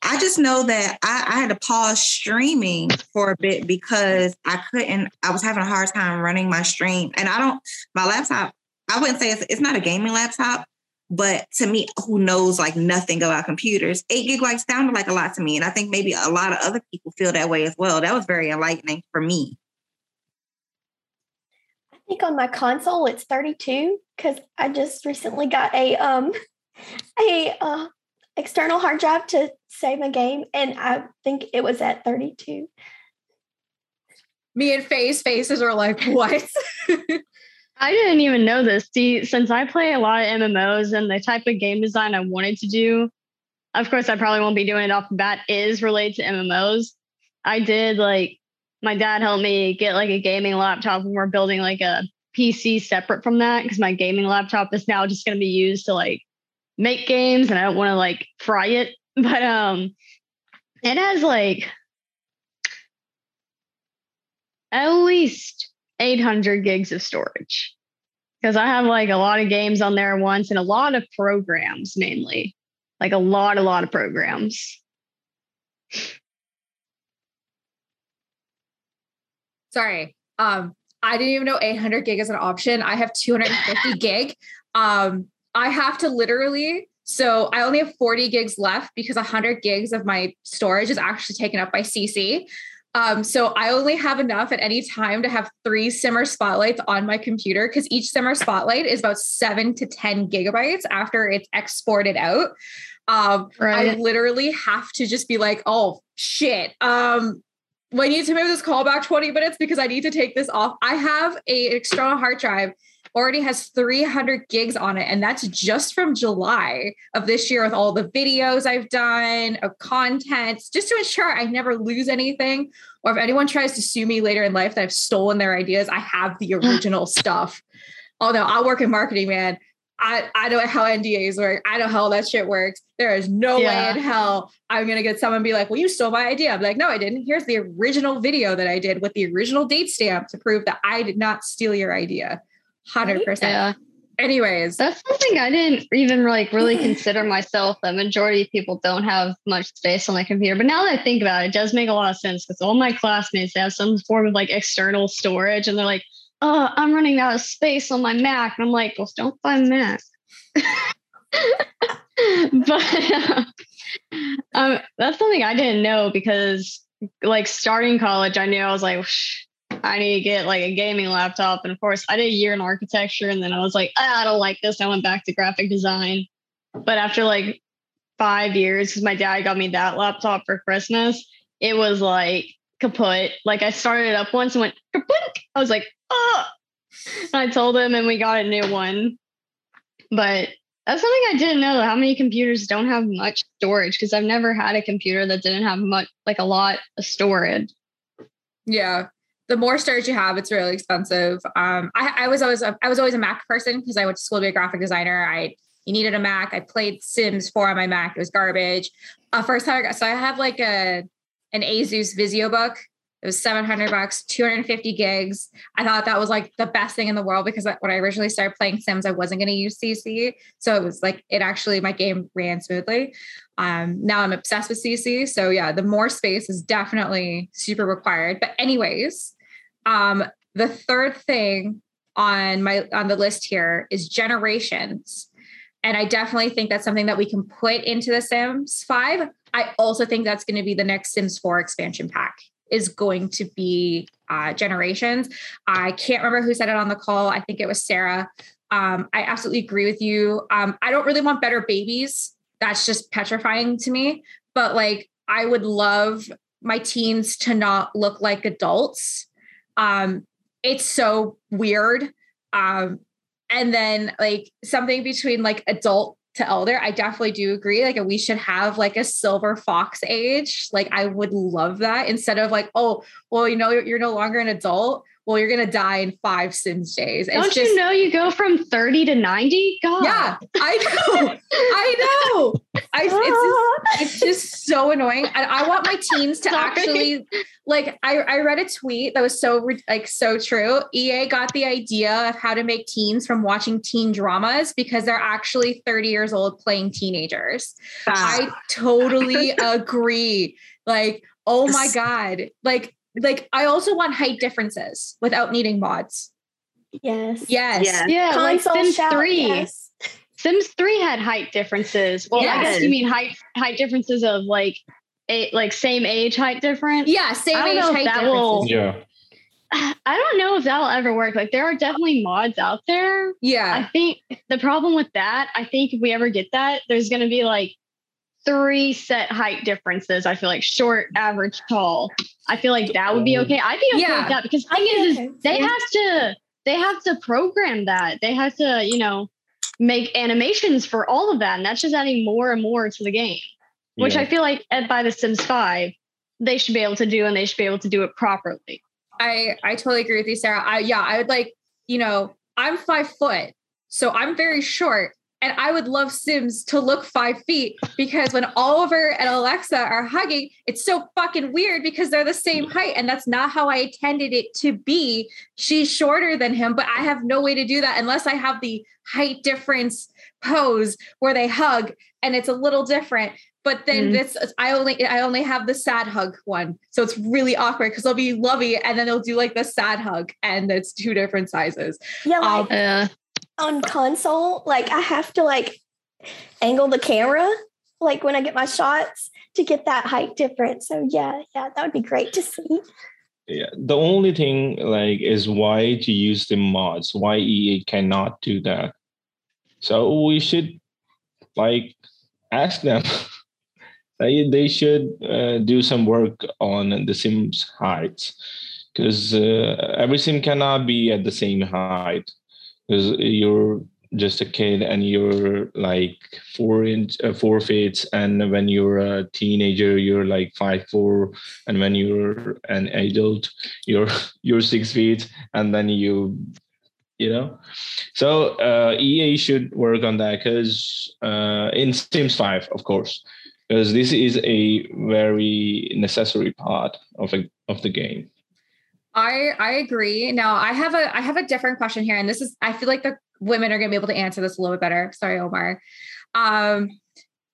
I just know that I had to pause streaming for a bit because I was having a hard time running my stream. And my laptop, I wouldn't say it's not a gaming laptop, but to me, who knows like nothing about computers, 8 gigabytes sounded like a lot to me. And I think maybe a lot of other people feel that way as well. That was very enlightening for me. I think on my console, it's 32 because I just recently got a external hard drive to save my game, and I think it was at 32. Me and Faye's faces are like, what? I didn't even know this. See, since I play a lot of MMOs and the type of game design I wanted to do, of course, I probably won't be doing it off the bat, is related to MMOs. I did, like, my dad helped me get, like, a gaming laptop when we're building, like, a PC separate from that because my gaming laptop is now just going to be used to, like, make games, and I don't want to like fry it, but it has like at least 800 gigs of storage because I have like a lot of games on there once and a lot of programs, mainly like a lot of programs. Sorry, I didn't even know 800 gig is an option. I have 250 gig. I have to literally, so I only have 40 gigs left because 100 gigs of my storage is actually taken up by CC. So I only have enough at any time to have 3 Simmer Spotlights on my computer because each Simmer Spotlight is about 7 to 10 gigabytes after it's exported out. Right. I literally have to just be like, oh, shit. I need to move this call back 20 minutes because I need to take this off. I have an external hard drive already has 300 gigs on it. And that's just from July of this year with all the videos I've done of contents, just to ensure I never lose anything. Or if anyone tries to sue me later in life that I've stolen their ideas, I have the original stuff. Oh no, I work in marketing, man. I know how NDAs work. I know how all that shit works. There is no way in hell I'm going to get someone be like, well, you stole my idea. I'm like, no, I didn't. Here's the original video that I did with the original date stamp to prove that I did not steal your idea. 100%. Yeah. Anyways, that's something I didn't even like really consider myself. The majority of people don't have much space on their computer, but now that I think about it, it does make a lot of sense because all my classmates, they have some form of like external storage, and they're like, "Oh, I'm running out of space on my Mac," and I'm like, "Well, don't buy a Mac." But That's something I didn't know, because like starting college, I knew I was like, I need to get like a gaming laptop. And of course I did a year in architecture, and then I was like, I don't like this. I went back to graphic design. But after like 5 years, because my dad got me that laptop for Christmas, it was like kaput. Like I started it up once and went kaput. I was like, oh, and I told him, and we got a new one. But that's something I didn't know, how many computers don't have much storage, because I've never had a computer that didn't have much, like a lot of storage. Yeah. The more storage you have, it's really expensive. I was always a Mac person, because I went to school to be a graphic designer. You needed a Mac. I played Sims 4 on my Mac. It was garbage. First time I got, so I have like an Asus VisioBook. It was $700, 250 gigs. I thought that was like the best thing in the world, because when I originally started playing Sims, I wasn't going to use CC. So it was like, it actually, my game ran smoothly. Now I'm obsessed with CC. So yeah, the more space is definitely super required. But anyways, the third thing on the list here is generations. And I definitely think that's something that we can put into the Sims 5. I also think that's going to be the next Sims 4 expansion pack, is going to be generations. I can't remember who said it on the call. I think it was Sarah. I absolutely agree with you. I don't really want better babies. That's just petrifying to me. But like, I would love my teens to not look like adults. It's so weird. And then like something between like adult to elder, I definitely do agree. Like we should have like a silver fox age. Like I would love that, instead of like, oh, well, you know, you're no longer an adult. Well, you're going to die in 5 Sims days. It's Don't just, you know, you go from 30 to 90? God. Yeah, I know. It's just so annoying. And I want my teens to actually, like, I read a tweet that was so true. EA got the idea of how to make teens from watching teen dramas, because they're actually 30 years old playing teenagers. I totally agree. Like, oh my God. Like, I also want height differences without needing mods. Yes. Yeah, like Sims 3. Yes. Sims 3 had height differences. Well, yes. I guess you mean height differences of like same age height difference. Yeah, same age height differences. Yeah. I don't know if that'll ever work. Like, there are definitely mods out there. Yeah. I think the problem with that, I think if we ever get that, there's going to be like 3 set height differences. I feel like short, average, tall. I feel like that would be okay. I'd be okay with that, because the thing is, they have to program that. They have to, you know, make animations for all of that. And that's just adding more and more to the game, which I feel like by The Sims 5, they should be able to do, and they should be able to do it properly. I totally agree with you, Sarah. I would like, you know, I'm 5 foot, so I'm very short. And I would love Sims to look 5 feet, because when Oliver and Alexa are hugging, it's so fucking weird, because they're the same height. And that's not how I intended it to be. She's shorter than him, but I have no way to do that unless I have the height difference pose where they hug and it's a little different. But then I only have the sad hug one. So it's really awkward, because they'll be lovey and then they'll do like the sad hug, and it's 2 different sizes. Yeah. On console, like I have to like angle the camera, like when I get my shots, to get that height difference. So yeah, that would be great to see. Yeah, the only thing like is why to use the mods, why EA cannot do that. So we should like ask them. They should do some work on the Sims heights, because every Sim cannot be at the same height. Because you're just a kid and you're like 4 feet, and when you're a teenager, you're like 5'4", and when you're an adult, you're 6 feet, and then you know. So EA should work on that, because in Sims 5, of course, because this is a very necessary part of the game. I agree. Now I have a different question here. And this is, I feel like the women are going to be able to answer this a little bit better. Sorry, Omar.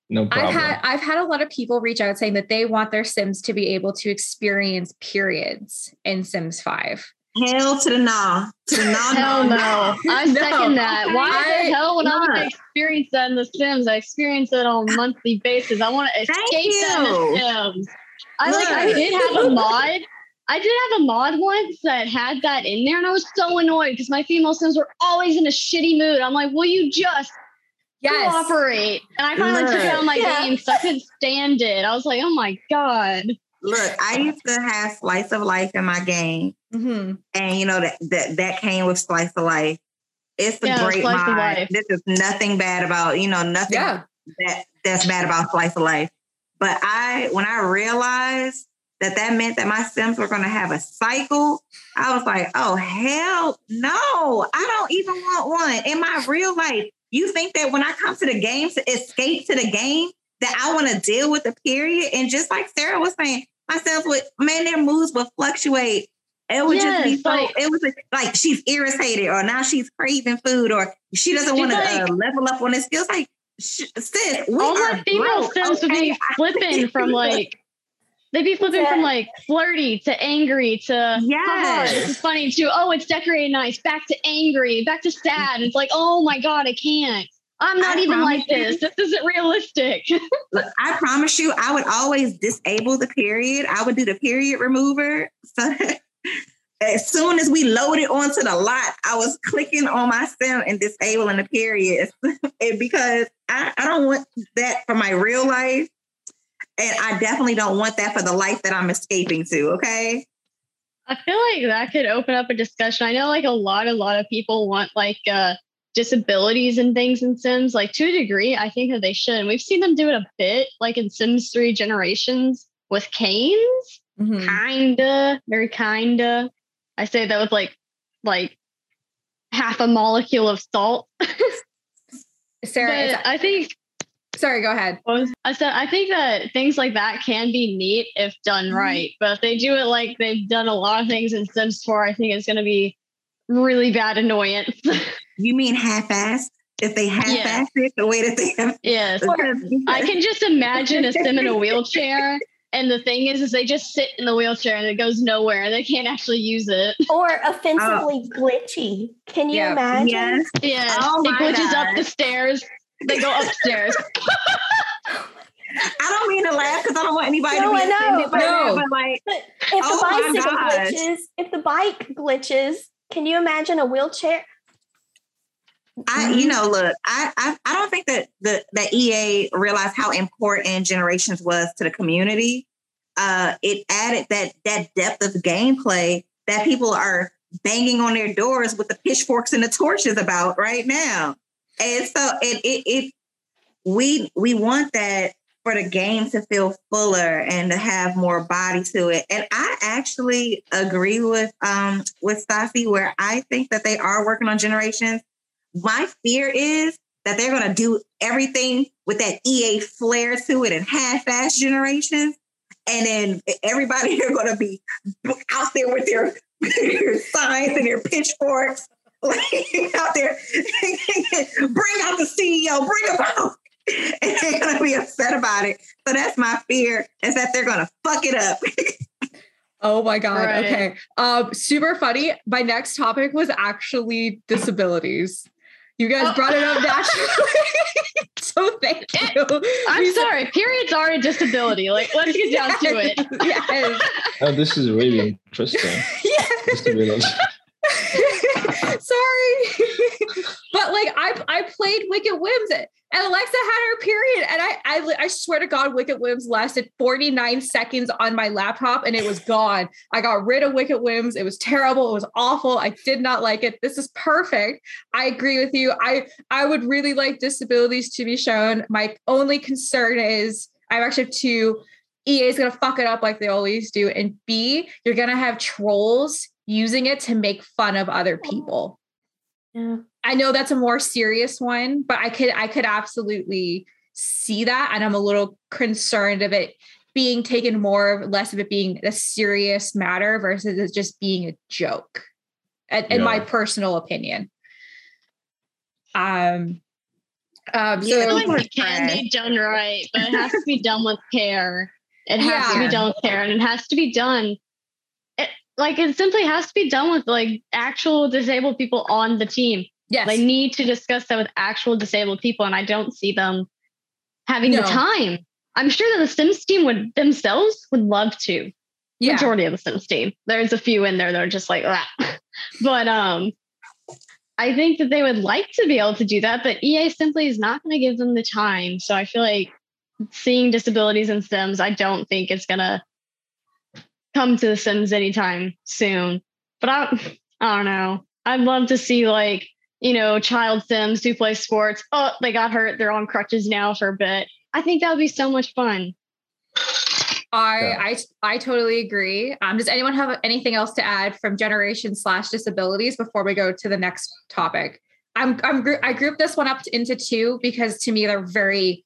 No problem. I've had a lot of people reach out saying that they want their Sims to be able to experience periods in Sims 5. Hell to the nah. To the nah, hell nah, no. Nah. I second that. Why the hell would I want to experience that in The Sims? I experience that on a monthly basis. I want to escape that in The Sims. I did have a mod. I did have a mod once that had that in there, and I was so annoyed because my female Sims were always in a shitty mood. I'm like, will you just cooperate? And I finally took it on my game, so I couldn't stand it. I was like, oh my God. Look, I used to have Slice of Life in my game. Mm-hmm. And you know, that came with Slice of Life. It's a great mod. This is nothing bad about, you know, nothing that's bad about Slice of Life. But when I realized that meant that my Sims were going to have a cycle, I was like, oh, hell no. I don't even want one in my real life. You think that when I come to the game to escape to the game, that I want to deal with the period? And just like Sarah was saying, my Sims would, man, their moods would fluctuate. It would just be so, it was like she's irritated, or now she's craving food, or she doesn't want to level up on this. Feels like, sis, we all my female Sims would be flipping from like, they'd be flipping from like flirty to angry to, this is funny too. Oh, it's decorated nice. Back to angry, back to sad. It's like, oh my God, I can't. I'm not even like this. This isn't realistic. Look, I promise you, I would always disable the period. I would do the period remover. So that as soon as we loaded onto the lot, I was clicking on my Sim and disabling the period because I don't want that for my real life. And I definitely don't want that for the life that I'm escaping to. Okay. I feel like that could open up a discussion. I know like a lot of people want like, disabilities and things in Sims, like to a degree, I think that they should. And we've seen them do it a bit, like in Sims 3 Generations with canes, kinda, very kinda. I say that with like half a molecule of salt. Sarah, I think. Sorry, go ahead. I said I think that things like that can be neat if done right, but if they do it like they've done a lot of things in Sims 4, I think it's going to be really bad annoyance. You mean half-assed? If they half-assed it the way that they have? Yes. I can just imagine a Sim in a wheelchair, and the thing is they just sit in the wheelchair and it goes nowhere and they can't actually use it. Or offensively glitchy. Can you imagine? Yes. Yes. Oh, it glitches up the stairs. They go upstairs. I don't mean to laugh because I don't want anybody to be offended by that, but like, if the bike glitches, can you imagine a wheelchair? I don't think that the EA realized how important Generations was to the community. It added that depth of gameplay that people are banging on their doors with the pitchforks and the torches about right now. And so we want that for the game to feel fuller and to have more body to it. And I actually agree with Stassi, where I think that they are working on Generations. My fear is that they're going to do everything with that EA flair to it and half-assed Generations. And then everybody are going to be out there with their signs and their pitchforks, like out there, bring out the CEO, bring them out. And they're going to be upset about it. So that's my fear, is that they're going to fuck it up. Oh my God. Right. Okay. Super funny. My next topic was actually disabilities. You guys brought it up naturally, so thank you. Sorry, periods are a disability. Like, let's get down to it. Yes. Oh, this is really interesting. Sorry, but like I played Wicked Whims and Alexa had her period, and I swear to God, Wicked Whims lasted 49 seconds on my laptop, and it was gone. I got rid of Wicked Whims. It was terrible. It was awful. I did not like it. This is perfect. I agree with you. I would really like disabilities to be shown. My only concern is I actually have two. EA is gonna fuck it up like they always do, and B, you're gonna have trolls using it to make fun of other people. Yeah. I know that's a more serious one, but I could absolutely see that. And I'm a little concerned of it being taken less of it being a serious matter versus it just being a joke, in my personal opinion. So I feel like it can be done right, but it has to be done with care. It has to be done with care, and it has to be done. like it simply has to be done with like actual disabled people on the team. Yes. They need to discuss that with actual disabled people. And I don't see them having the time. I'm sure that the Sims team would themselves would love to. Yeah. Majority of the Sims team. There's a few in there that are just like that. But I think that they would like to be able to do that, but EA simply is not going to give them the time. So I feel like seeing disabilities in Sims, I don't think it's going to come to the Sims anytime soon. But I don't know. I'd love to see like, you know, child Sims who play sports. Oh, they got hurt. They're on crutches now for a bit. I think that would be so much fun. I totally agree. Does anyone have anything else to add from generation/disabilities before we go to the next topic? I grouped this one up into two because to me they're very.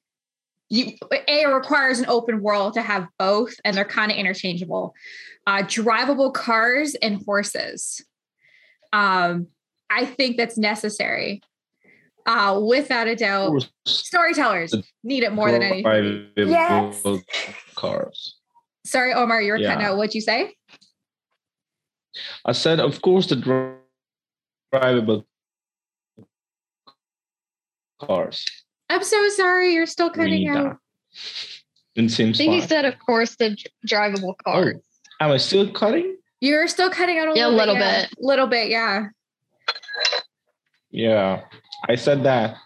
It requires an open world to have both, and they're kind of interchangeable. Drivable cars and horses. I think that's necessary. Without a doubt, storytellers need it more than anything. Yes. Cars. Sorry, Omar, you were cutting out. What'd you say? I said, of course, the drivable cars. I'm so sorry, you're still cutting out. In Sims 5. I think you said, of course, the drivable cars. Oh, am I still cutting? You're still cutting out a little bit. A little bit, yeah. Yeah, I said that.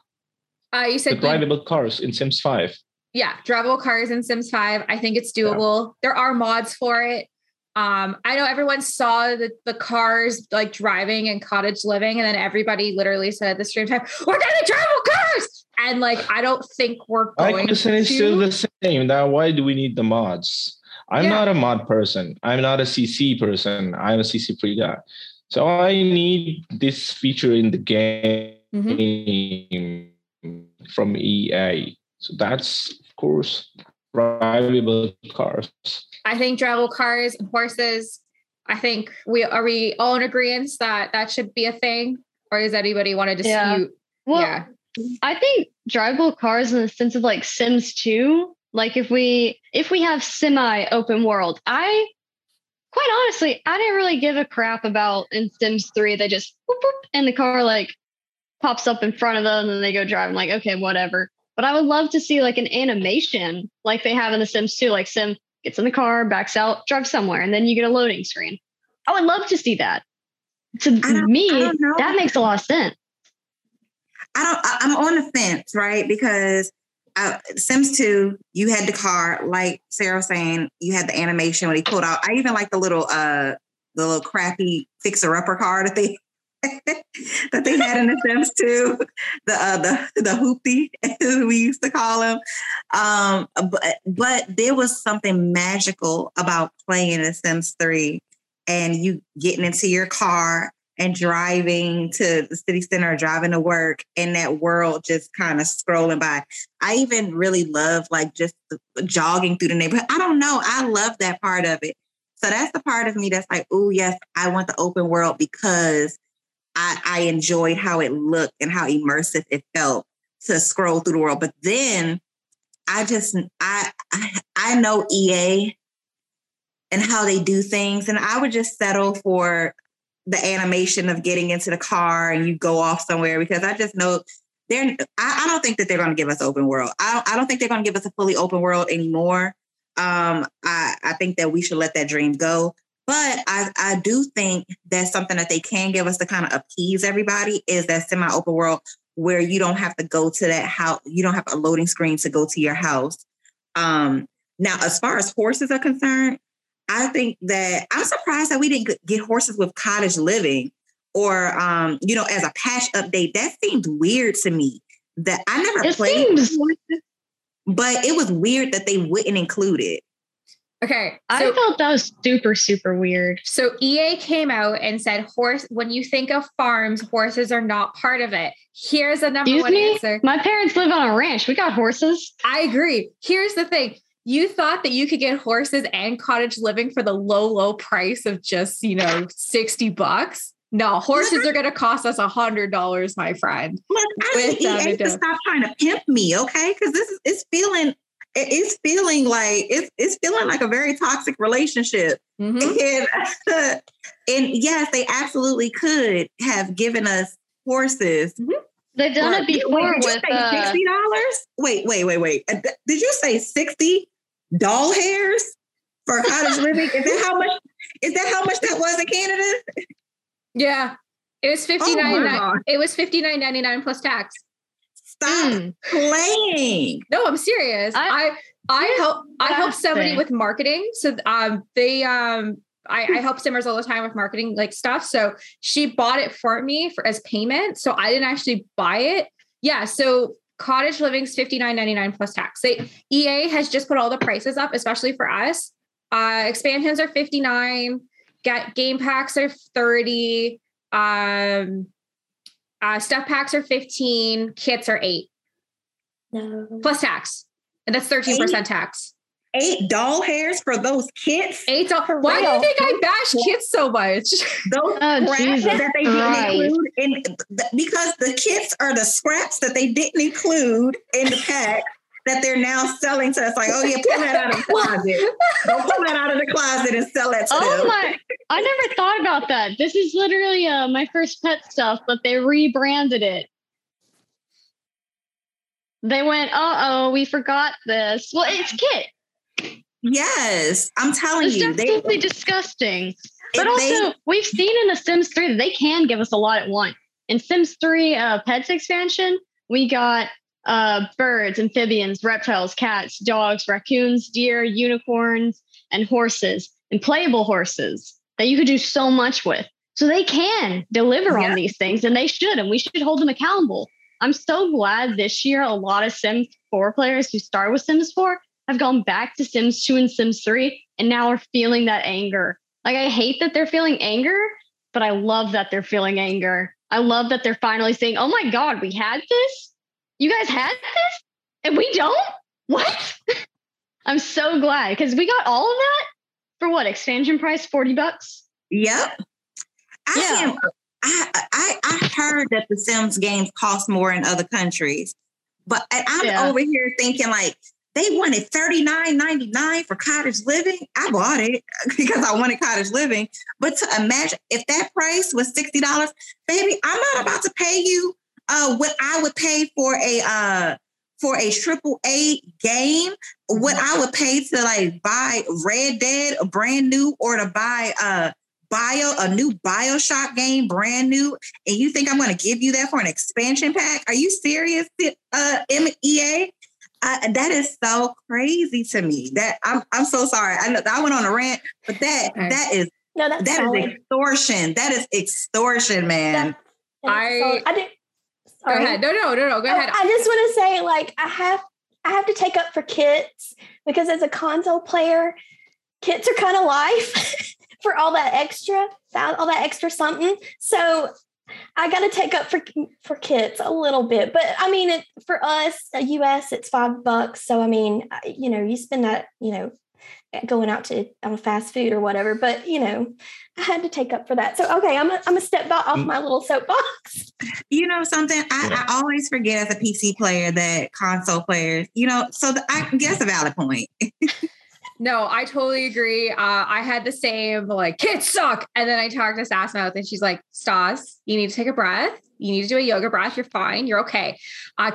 You said the drivable cars in Sims 5. Yeah, drivable cars in Sims 5. I think it's doable. Yeah. There are mods for it. I know everyone saw the cars like driving and cottage living, and then everybody literally said at the stream time, "We're gonna drivable cars!" And like, I don't think we're going to. It's still the same. Now, why do we need the mods? I'm not a mod person. I'm not a CC person. I'm a CC free guy. So I need this feature in the game from EA. So that's, of course, drivable cars. I think drivable cars and horses, I think are we all in agreement that that should be a thing? Or does anybody want to dispute? Yeah. Well, I think drivable cars in the sense of like Sims 2, like if we have semi-open world, quite honestly, I didn't really give a crap about in Sims 3. They just whoop, whoop, and the car like pops up in front of them and they go drive. I'm like, okay, whatever. But I would love to see like an animation like they have in the Sims 2. Like Sim gets in the car, backs out, drives somewhere, and then you get a loading screen. I would love to see that. To me, that makes a lot of sense. I'm on the fence, right? Because Sims 2, you had the car, like Sarah was saying, you had the animation when he pulled out. I even like the little crappy fixer-upper car that they had in the Sims 2, the hoopty, as we used to call him. But there was something magical about playing in Sims 3 and you getting into your car and driving to the city center, driving to work, and that world just kind of scrolling by. I even really love like just jogging through the neighborhood. I don't know. I love that part of it. So that's the part of me that's like, oh, yes, I want the open world because I enjoyed how it looked and how immersive it felt to scroll through the world. But then I know EA and how they do things. And I would just settle for the animation of getting into the car and you go off somewhere, because I just know I don't think that they're going to give us open world. I don't think they're going to give us a fully open world anymore. I think that we should let that dream go. But I do think that something that they can give us to kind of appease everybody is that semi-open world where you don't have to go to that house. You don't have a loading screen to go to your house. Now, as far as horses are concerned, I think that I'm surprised that we didn't get horses with cottage living or, you know, as a patch update. That seemed weird to me that I never played with horses, but it was weird that they wouldn't include it. Okay. So, I felt that was super, super weird. So EA came out and said, when you think of farms, horses are not part of it. Here's the number one answer. My parents live on a ranch. We got horses. I agree. Here's the thing. You thought that you could get horses and cottage living for the low, low price of just, you know, $60. No, horses are going to cost us $100, my friend. Look, I need EA to stop trying to pimp me, okay? Because it's feeling it's feeling like it's feeling like a very toxic relationship. Mm-hmm. And yes, they absolutely could have given us horses. Mm-hmm. They've done it before. Did you say $60? Wait. Did you say 60 doll hairs for cottage living? Is that how much? Is that how much that was in Canada? Yeah, it was $59. It was $59.99 plus tax. Stop playing. No, I'm serious. I help somebody with marketing. So I help Simmers all the time with marketing like stuff. So she bought it for me as payment. So I didn't actually buy it. Yeah. So cottage living's $59.99 plus tax. EA has just put all the prices up, especially for us. Expansions are $59. Game packs are $30. Stuff packs are $15. Kits are $8. No. Plus tax. And that's 13% tax. 8 doll hairs for those kits? 8 doll hairs. Why do you think I bash kits so much? Those scraps that they didn't include. Because the kits are the scraps that they didn't include in the pack that they're now selling to us. Like, oh yeah, pull that out of the closet. Don't pull that out of the closet and sell that to them. My. I never thought about that. This is literally my first pet stuff, but they rebranded it. They went, we forgot this. Well, it's kit. Yes, I'm telling you. It's absolutely disgusting. But also, we've seen in The Sims 3 that they can give us a lot at once. In Sims 3 Pets expansion, we got birds, amphibians, reptiles, cats, dogs, raccoons, deer, unicorns, and horses, and playable horses that you could do so much with. So they can deliver on these things, and they should, and we should hold them accountable. I'm so glad this year a lot of Sims 4 players who start with Sims 4 I've gone back to Sims 2 and Sims 3 and now are feeling that anger. Like, I hate that they're feeling anger, but I love that they're feeling anger. I love that they're finally saying, oh my God, we had this? You guys had this? And we don't? What? I'm so glad because we got all of that for what? Expansion price, $40? Yep. I heard that the Sims games cost more in other countries, but I'm over here thinking like, they wanted $39.99 for cottage living. I bought it because I wanted cottage living. But to imagine if that price was $60, baby, I'm not about to pay you what I would pay for a AAA game. What I would pay to like buy Red Dead brand new, or to buy a new BioShock game brand new. And you think I'm going to give you that for an expansion pack? Are you serious, EA? That is so crazy to me. That I'm so sorry. I went on a rant, but that is extortion. That is extortion, man. Go ahead. No. Go ahead. I just want to say, like, I have to take up for kits because as a console player, kits are kind of life for all that extra something. So I got to take up for kits a little bit, but I mean, for us, US, it's $5. So, I mean, you spend that, going out to fast food or whatever, but I had to take up for that. So, okay. I'm a step off my little soapbox. You know something? I always forget as a PC player that console players, I guess a valid point. No, I totally agree. I had the same, like, kids suck. And then I talked to Sassmouth and she's like, Stas, you need to take a breath. You need to do a yoga breath. You're fine. You're okay.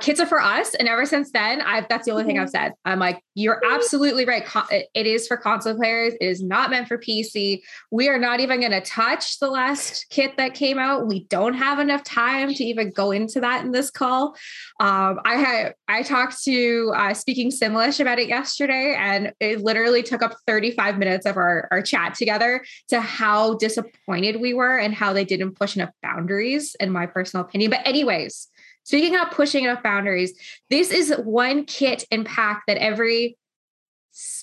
Kids are for us. And ever since then, that's the only thing I've said. I'm like, you're absolutely right. It is for console players. It is not meant for PC. We are not even going to touch the last kit that came out. We don't have enough time to even go into that in this call. I talked to Speaking Simlish about it yesterday, and it literally took up 35 minutes of our chat together to how disappointed we were and how they didn't push enough boundaries, in my personal opinion. But anyways, speaking of pushing enough boundaries, this is one kit and pack that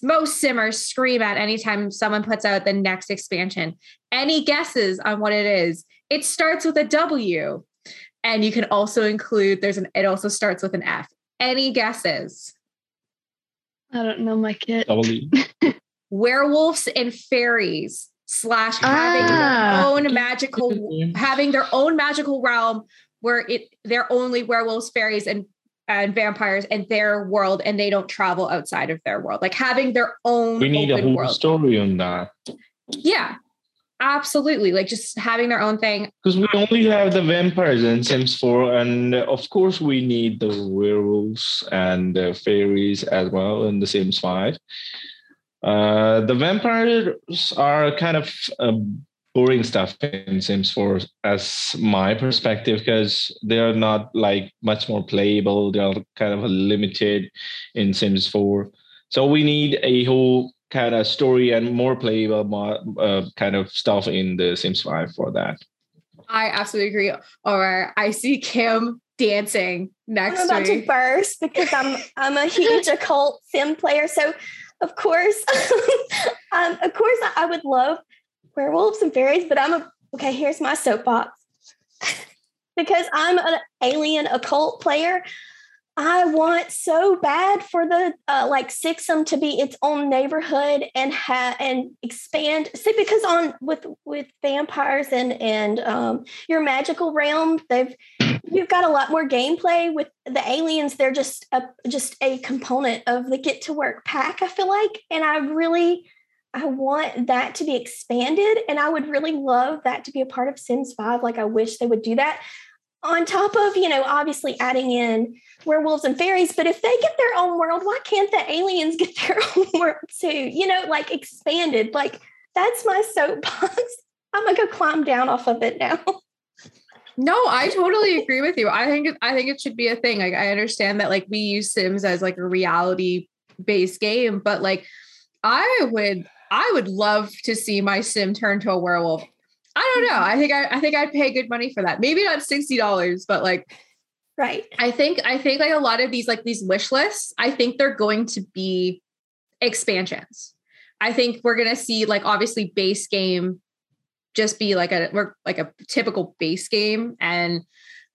most Simmers scream at anytime someone puts out the next expansion. Any guesses on what it is? It starts with a W, and you can also include it also starts with an F. Any guesses? I don't know my kit. W. Werewolves and fairies. / having their own magical realm where they're only werewolves, fairies, and and vampires and their world, and they don't travel outside of their world. Like having their own. We need a whole world. Story on that. Yeah, absolutely. Like just having their own thing. Because we only have the vampires in Sims 4, and of course we need the werewolves and the fairies as well in the Sims 5. The vampires are kind of boring stuff in Sims 4 as my perspective, because they are not like much more playable. They are kind of limited in Sims 4. So we need a whole kind of story and more playable kind of stuff in the Sims 5 for that. I absolutely agree. Or I see Kim dancing next week. I'm about to burst because I'm a huge occult Sim player. So of course, I would love werewolves and fairies, but okay, here's my soapbox. Because I'm an alien occult player, I want so bad for the Sixum to be its own neighborhood and expand. See, because with vampires and your magical realm, you've got a lot more gameplay. With the aliens, they're just a component of the get to work pack, I feel like, and I want that to be expanded, and I would really love that to be a part of Sims 5. Like, I wish they would do that. On top of, obviously adding in werewolves and fairies, but if they get their own world, why can't the aliens get their own world too? Expanded. Like, that's my soapbox. I'm going to go climb down off of it now. No, I totally agree with you. I think it should be a thing. Like, I understand that, like, we use Sims as, like, a reality-based game, but, like, I would love to see my sim turn to a werewolf. I don't know. I think I'd pay good money for that. Maybe not $60, but like, right. I think like a lot of these wish lists, I think they're going to be expansions. I think we're going to see, like, obviously base game just be like a typical base game. And,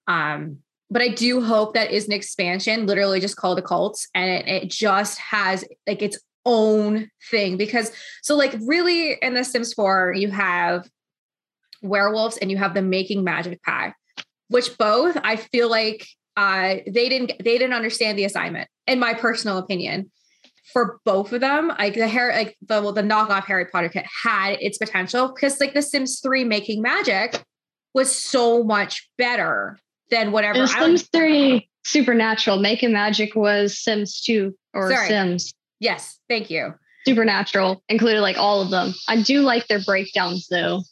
but I do hope that is an expansion, literally just called Occults. And it just has like its own thing, because really in the Sims 4 you have werewolves and you have the making magic pack, which both I feel like they didn't understand the assignment, in my personal opinion, for both of them. Like the knockoff Harry Potter kit had its potential, because like the Sims 3 making magic was so much better than whatever. Sims 3 Supernatural making magic was Sims 2 or Sorry. Sims. Yes, thank you. Supernatural included like all of them. I do like their breakdowns though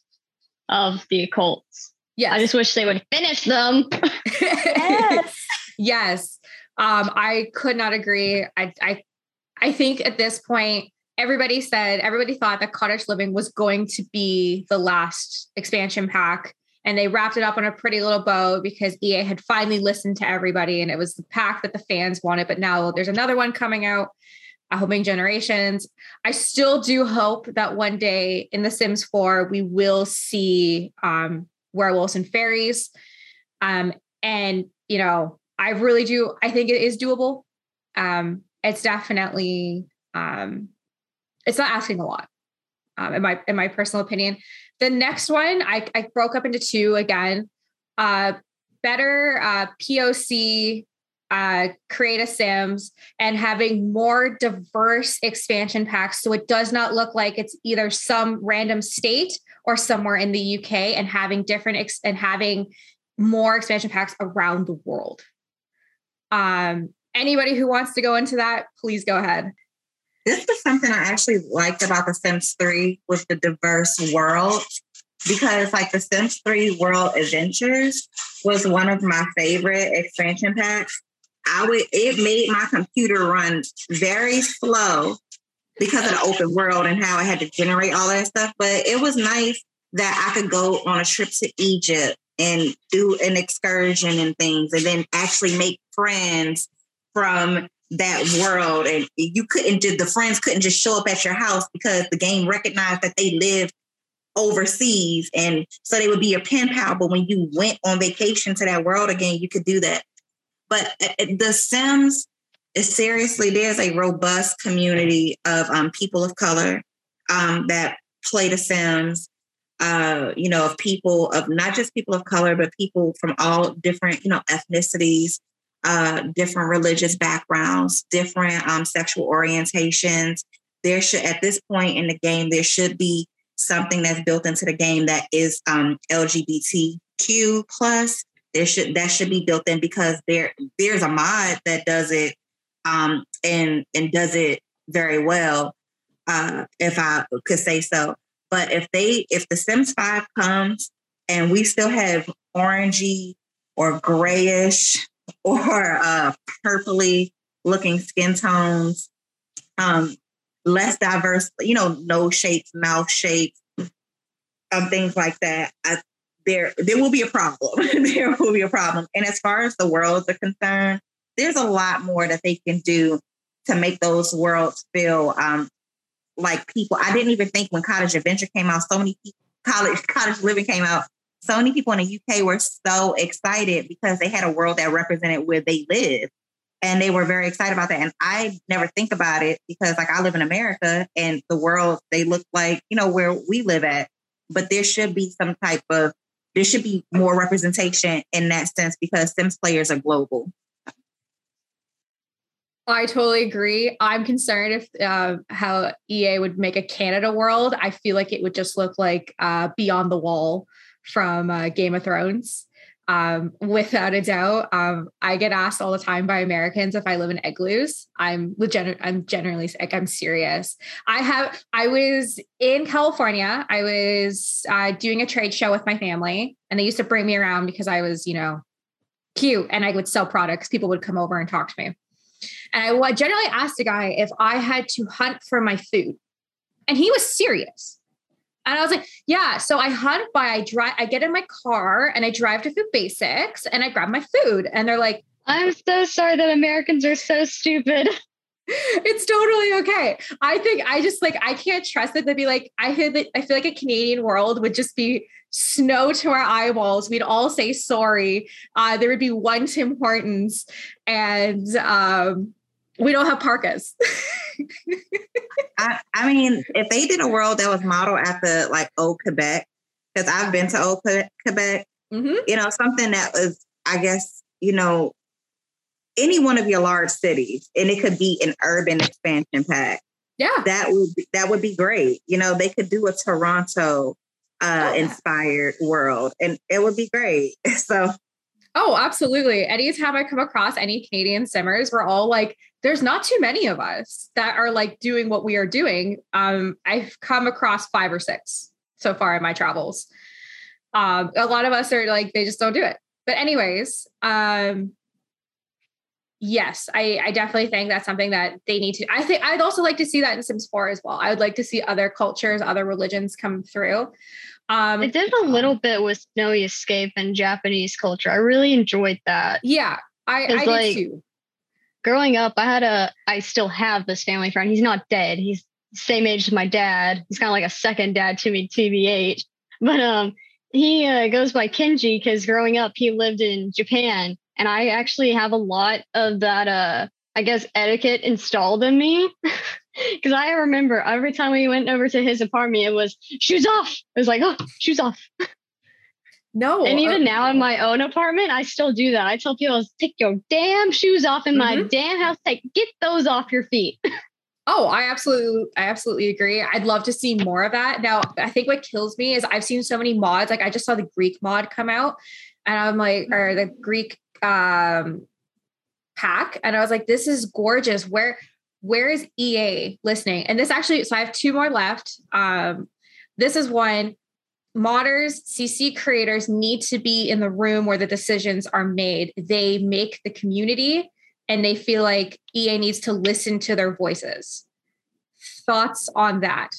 of the occults. Yeah, I just wish they would finish them. Yes. Yes. I could not agree. I think at this point everybody thought that cottage living was going to be the last expansion pack, and they wrapped it up on a pretty little bow because EA had finally listened to everybody, and it was the pack that the fans wanted. But now there's another one coming out. I'm hoping Generations. I still do hope that one day in The Sims 4, we will see werewolves and fairies. I really do. I think it is doable. It's definitely, it's not asking a lot, in my personal opinion. The next one, I broke up into two again. Better POC create a Sims, and having more diverse expansion packs, so it does not look like it's either some random state or somewhere in the UK, and having different and having more expansion packs around the world. Anybody who wants to go into that, please go ahead. This is something I actually liked about The Sims 3 with the diverse world, because like The Sims 3 World Adventures was one of my favorite expansion packs. It made my computer run very slow because of the open world and how I had to generate all that stuff. But it was nice that I could go on a trip to Egypt and do an excursion and things, and then actually make friends from that world. And the friends couldn't just show up at your house, because the game recognized that they lived overseas. And so they would be your pen pal. But when you went on vacation to that world again, you could do that. But The Sims is seriously, there's a robust community of people of color that play The Sims, of people of not just people of color, but people from all different, ethnicities. different religious backgrounds, different sexual orientations. There should, at this point in the game, there should be something that's built into the game that is LGBTQ plus. That should be built in, because there's a mod that does it and does it very well, if I could say so. But if The Sims 5 comes and we still have orangey or grayish or purpley looking skin tones, less diverse, nose shapes, mouth shapes, things like that, there will be a problem. There will be a problem. And as far as the worlds are concerned, there's a lot more that they can do to make those worlds feel like people. I didn't even think when Cottage Adventure came out, so many people, Cottage Living came out, so many people in the UK were so excited because they had a world that represented where they live. And they were very excited about that. And I never think about it because I live in America and the world, they look like, where we live at. But there should be there should be more representation in that sense, because Sims players are global. I totally agree. I'm concerned if how EA would make a Canada world. I feel like it would just look like Beyond the Wall from Game of Thrones. Without a doubt. I get asked all the time by Americans if I live in igloos. I'm generally sick. I'm serious. I was in California. I was doing a trade show with my family, and they used to bring me around because I was, cute, and I would sell products. People would come over and talk to me. And I generally asked a guy if I had to hunt for my food, and he was serious. And I was like, yeah, so I hunt by, I get in my car and I drive to Food Basics and I grab my food. And they're like, I'm so sorry that Americans are so stupid. It's totally okay. I think I just I can't trust it. They'd be like, I feel like a Canadian world would just be snow to our eyeballs. We'd all say sorry. There would be one Tim Hortons, and we don't have parkas. I mean, if they did a world that was modeled after old Quebec, because I've been to old Quebec, mm-hmm. Something that was, I guess, any one of your large cities, and it could be an urban expansion pack. Yeah, that would be great. They could do a Toronto inspired world, and it would be great. So. Oh, absolutely. Anytime I come across any Canadian simmers, we're all like, there's not too many of us that are doing what we are doing. I've come across 5 or 6 so far in my travels. A lot of us are they just don't do it. But anyways, yes, I definitely think that's something that they need to. I think I'd also like to see that in Sims 4 as well. I would like to see other cultures, other religions come through. It did a little bit with Snowy Escape and Japanese culture. I really enjoyed that. Yeah, I did too. Growing up, I still have this family friend. He's not dead. He's the same age as my dad. He's kind of like a second dad to me, TBH. But he goes by Kenji because growing up, he lived in Japan. And I actually have a lot of that, etiquette installed in me. Because I remember every time we went over to his apartment, it was shoes off. It was shoes off. No. And even now in my own apartment, I still do that. I tell people, take your damn shoes off in my damn house. Get those off your feet. Oh, I absolutely agree. I'd love to see more of that. Now, I think what kills me is I've seen so many mods. I just saw the Greek mod come out, and I'm or the Greek pack. And I was like, this is gorgeous. Where is EA listening? And this actually, so I have 2 more left. This is one. Modders, CC creators need to be in the room where the decisions are made. They make the community, and they feel like EA needs to listen to their voices. Thoughts on that?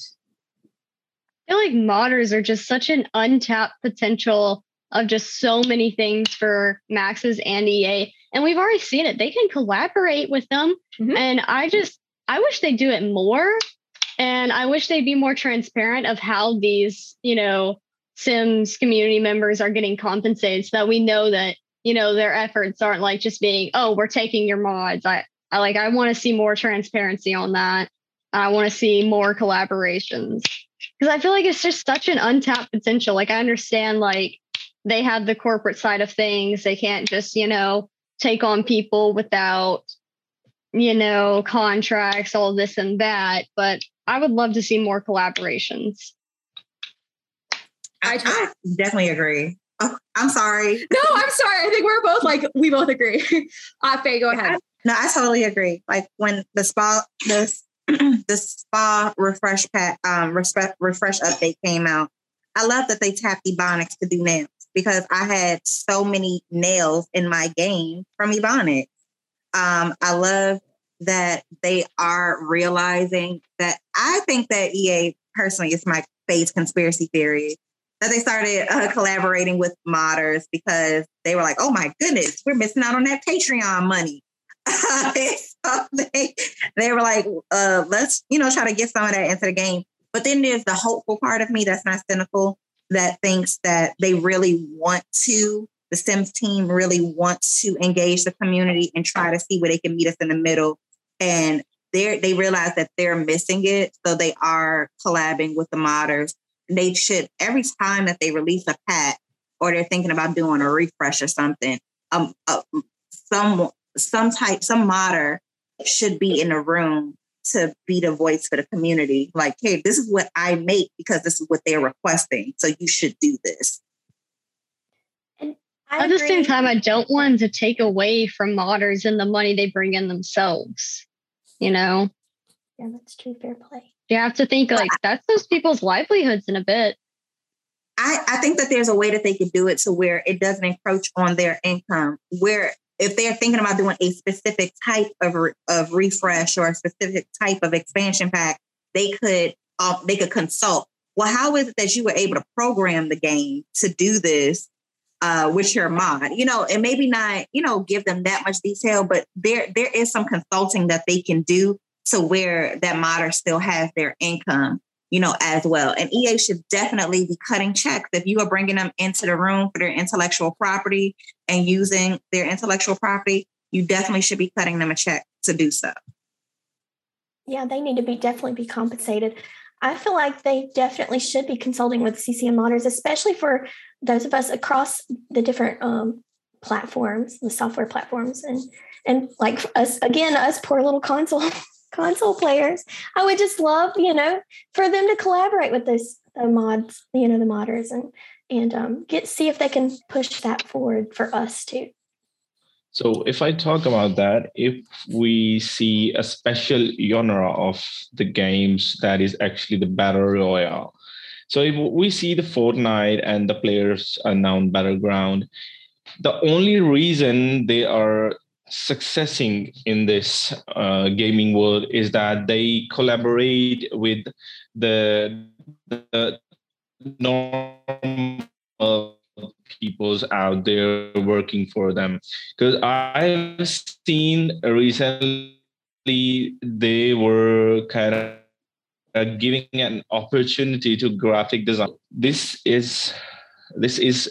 I feel like modders are just such an untapped potential of just so many things for Maxis and EA. And we've already seen it. They can collaborate with them. Mm-hmm. And I wish they do it more. And I wish they'd be more transparent of how these, Sims community members are getting compensated, so that we know that, their efforts aren't just being, oh, we're taking your mods. I want to see more transparency on that. I want to see more collaborations, because I feel like it's just such an untapped potential. I understand, they have the corporate side of things. They can't just, take on people without, you know, contracts, all this and that. But I would love to see more collaborations. I definitely agree. Oh, I'm sorry. No, I'm sorry. I think we're both like, we both agree. Faye, go ahead. No, I totally agree. Like when the spa, the spa refresh pack, refresh update came out, I love that they tapped Ebonics to do nails because I had so many nails in my game from Ebonics. I love that they are realizing that. I think that EA personally is my favorite conspiracy theory, that they started collaborating with modders because they were like, oh my goodness, we're missing out on that Patreon money. So they were like, let's, you know, try to get some of that into the game. But then there's the hopeful part of me that's not cynical, that thinks that they really want to, the Sims team really wants to engage the community and try to see where they can meet us in the middle. And they realize that they're missing it. So they are collabing with the modders. They should, every time that they release a patch or they're thinking about doing a refresh or something, some modder should be in the room to be the voice for the community. Like, hey, this is what I make because this is what they're requesting. So you should do this. And at the same time, I don't want to take away from modders and the money they bring in themselves, you know? Yeah, that's true. Fair play. You have to think like that's those people's livelihoods in a bit. I think that there's a way that they could do it to where it doesn't encroach on their income, where if they're thinking about doing a specific type of refresh or a specific type of expansion pack, they could consult. Well, how is it that you were able to program the game to do this with your mod? You know, and maybe not, you know, give them that much detail, but there is some consulting that they can do to where that modder still has their income, you know, as well. And EA should definitely be cutting checks. If you are bringing them into the room for their intellectual property and using their intellectual property, you definitely should be cutting them a check to do so. Yeah, they need to definitely be compensated. I feel like they definitely should be consulting with CCM modders, especially for those of us across the different platforms, the software platforms, and like us, again, us poor little console players. I would just love, you know, for them to collaborate with the mods, you know, the modders, and see if they can push that forward for us too. So if I talk about that, if we see a special genre of the games that is actually the battle royale. So if we see the Fortnite and the players unknown battleground, the only reason they are successing in this gaming world is that they collaborate with the normal peoples out there working for them. Because I've seen recently they were kind of giving an opportunity to graphic design. This is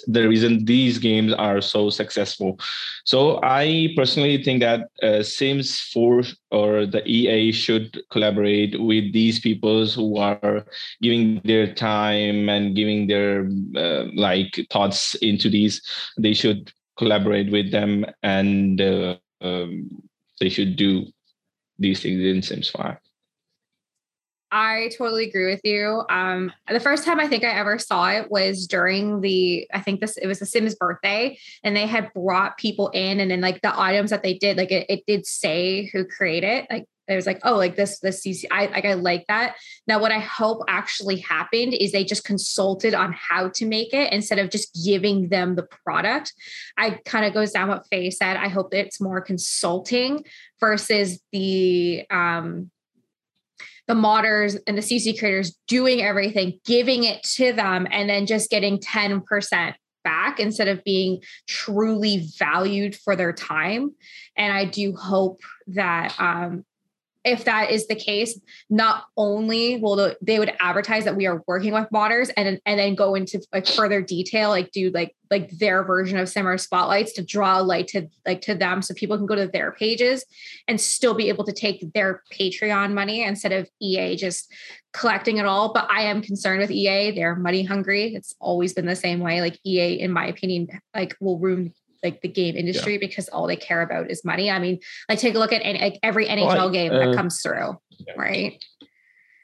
the reason these games are so successful. So I personally think that Sims 4 or the EA should collaborate with these peoples who are giving their time and giving their thoughts into these. They should collaborate with them and they should do these things in Sims 5. I totally agree with you. The first time I think I ever saw it was during it was the Sims birthday, and they had brought people in, and then like the items that they did, like it did say who created, like it was like, oh, like this CC, I like that. Now, what I hope actually happened is they just consulted on how to make it instead of just giving them the product. I kind of goes down what Faye said. I hope it's more consulting versus the modders and the CC creators doing everything, giving it to them, and then just getting 10% back instead of being truly valued for their time. And I do hope that if that is the case, not only will they would advertise that we are working with modders and then go into like further detail, like do like their version of Simmer Spotlights to draw light to them so people can go to their pages and still be able to take their Patreon money instead of EA just collecting it all. But I am concerned with EA. They're money hungry. It's always been the same way. Like EA, in my opinion, like will ruin like the game industry because all they care about is money. I mean, like take a look at every NHL game that comes through, right?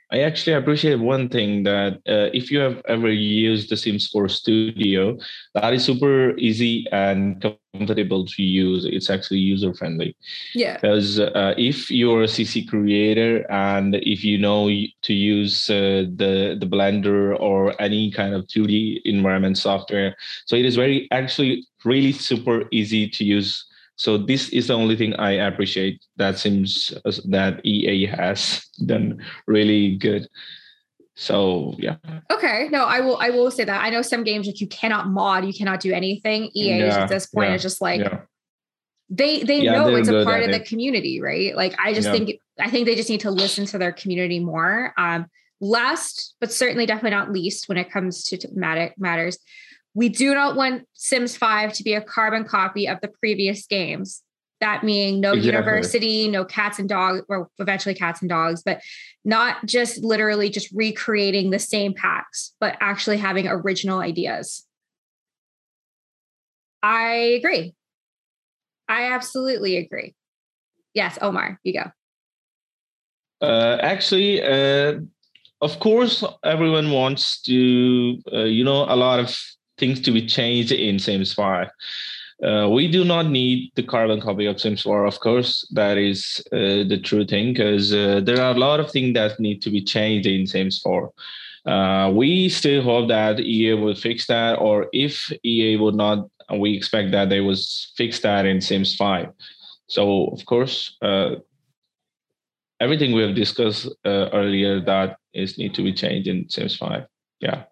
I actually appreciate one thing that if you have ever used the Sims 4 Studio, that is super easy and comfortable to use. It's actually user-friendly. Yeah. Because if you're a CC creator and if you know to use the Blender or any kind of 2D environment software, so it is very actually really super easy to use. So this is the only thing I appreciate that Sims, that EA has done really good. So, yeah. Okay. No, I will say that. I know some games that you cannot mod, you cannot do anything. EA at this point is just like, they know it's a part of the community, right? Like, I just think they just need to listen to their community more. Last, but certainly definitely not least when it comes to matters, we do not want Sims 5 to be a carbon copy of the previous games. That meaning no university, no cats and dogs, or eventually cats and dogs, but not just literally just recreating the same packs, but actually having original ideas. I agree. I absolutely agree. Yes, Omar, you go. Of course, everyone wants to, a lot of things to be changed in Sims 5. We do not need the carbon copy of Sims 4, of course. That is the true thing, because there are a lot of things that need to be changed in Sims 4. We still hope that EA will fix that, or if EA would not, we expect that they will fix that in Sims 5. So, of course, everything we have discussed earlier that is need to be changed in Sims 5. Yeah.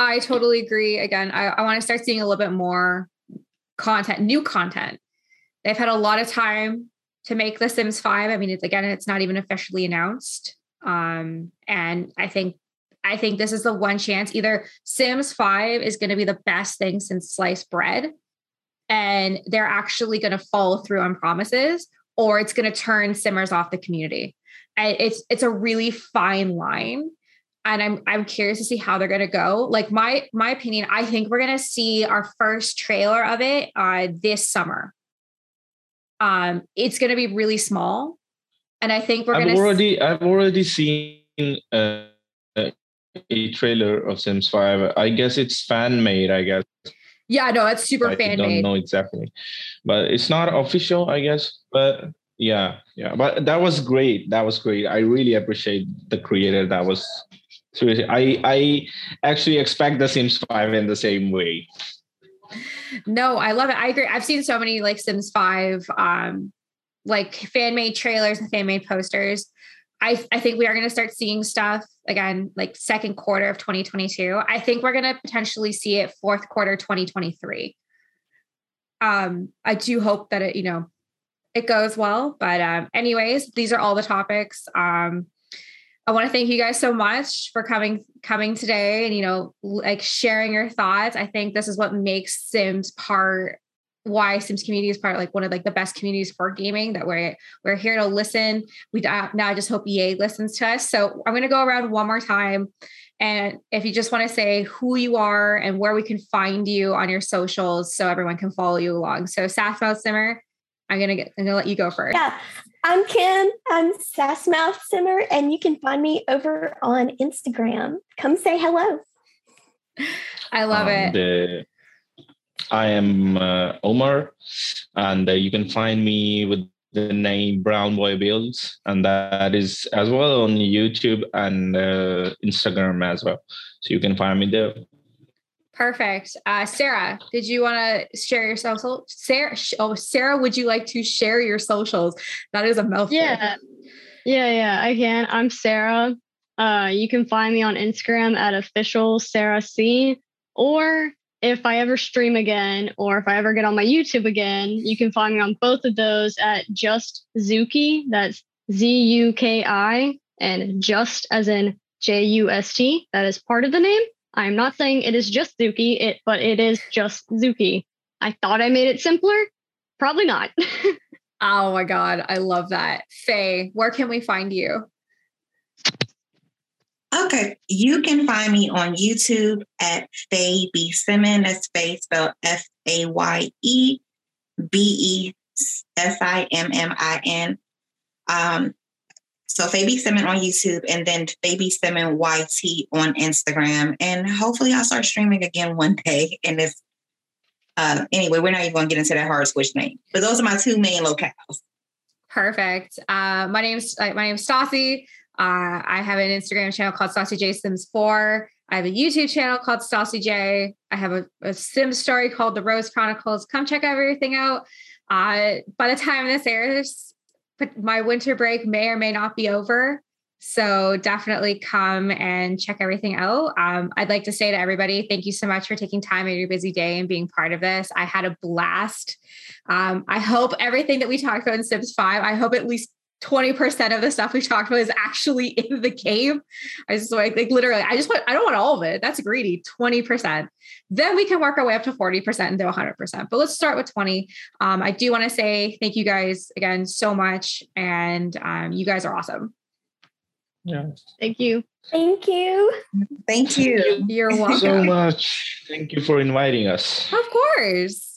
I totally agree. Again, I want to start seeing a little bit more content, new content. They've had a lot of time to make the Sims 5. I mean, it's not even officially announced. And I think this is the one chance. Either Sims 5 is going to be the best thing since sliced bread, and they're actually going to follow through on promises, or it's going to turn Simmers off the community. It's a really fine line. And I'm curious to see how they're going to go. Like my opinion, I think we're going to see our first trailer of it this summer. It's going to be really small, and I think I've already seen a trailer of Sims 5. I guess it's fan made. I guess. Yeah, no, it's super fan made. I don't know exactly, but it's not official, I guess. But. Yeah. But that was great. I really appreciate the creator. That was seriously. I actually expect the Sims 5 in the same way. No, I love it. I agree. I've seen so many like Sims 5, like fan-made trailers and fan-made posters. I think we are going to start seeing stuff again, like second quarter of 2022. I think we're going to potentially see it fourth quarter 2023. I do hope that it goes well, but anyways, these are all the topics. I want to thank you guys so much for coming today and like sharing your thoughts. I think this is what makes Sims community is part of like one of like the best communities for gaming, that we're here to listen. We now just hope EA listens to us. So I'm going to go around one more time, and if you just want to say who you are and where we can find you on your socials so everyone can follow you along. So Sassmouth Simmer, I'm gonna let you go first. Yeah, I'm Kim. I'm Sassmouth Simmer, and you can find me over on Instagram. Come say hello. I love it. I am Omar, and you can find me with the name Brown Boy Builds, and that is as well on YouTube and Instagram as well. So you can find me there. Perfect. Sarah, did you want to share your socials? Sarah, would you like to share your socials? That is a mouthful. Yeah, I can. I'm Sarah. You can find me on Instagram at official Sarah C. Or if I ever stream again, or if I ever get on my YouTube again, you can find me on both of those at just Zuki. That's Zuki, and just as in JUST. That is part of the name. I'm not saying it is just Zuki, but it is just Zuki. I thought I made it simpler. Probably not. Oh my God. I love that. Faye, where can we find you? Okay. You can find me on YouTube at Faye B. Simmin. That's Faye spelled Faye B. Simmin. So Fabie Simmons on YouTube, and then Fabie Simmons YT on Instagram. And hopefully I'll start streaming again one day. And if, anyway, we're not even going to get into that hard switch name. But those are my two main locales. Perfect. My name's Stassi. I have an Instagram channel called Stassi J Sims 4. I have a YouTube channel called Stassi J. I have a Sims story called The Rose Chronicles. Come check everything out. By the time this airs, but my winter break may or may not be over. So definitely come and check everything out. I'd like to say to everybody, thank you so much for taking time out of your busy day and being part of this. I had a blast. I hope everything that we talked about in Sims 5, I hope at least 20% of the stuff we talked about is actually in the game. I just like literally, I don't want all of it. That's greedy. 20%. Then we can work our way up to 40% and do 100%, but let's start with 20. I do want to say thank you guys again so much. And you guys are awesome. Yes. Thank you. Thank you. Thank you. You're welcome. Thank you so much. Thank you for inviting us. Of course.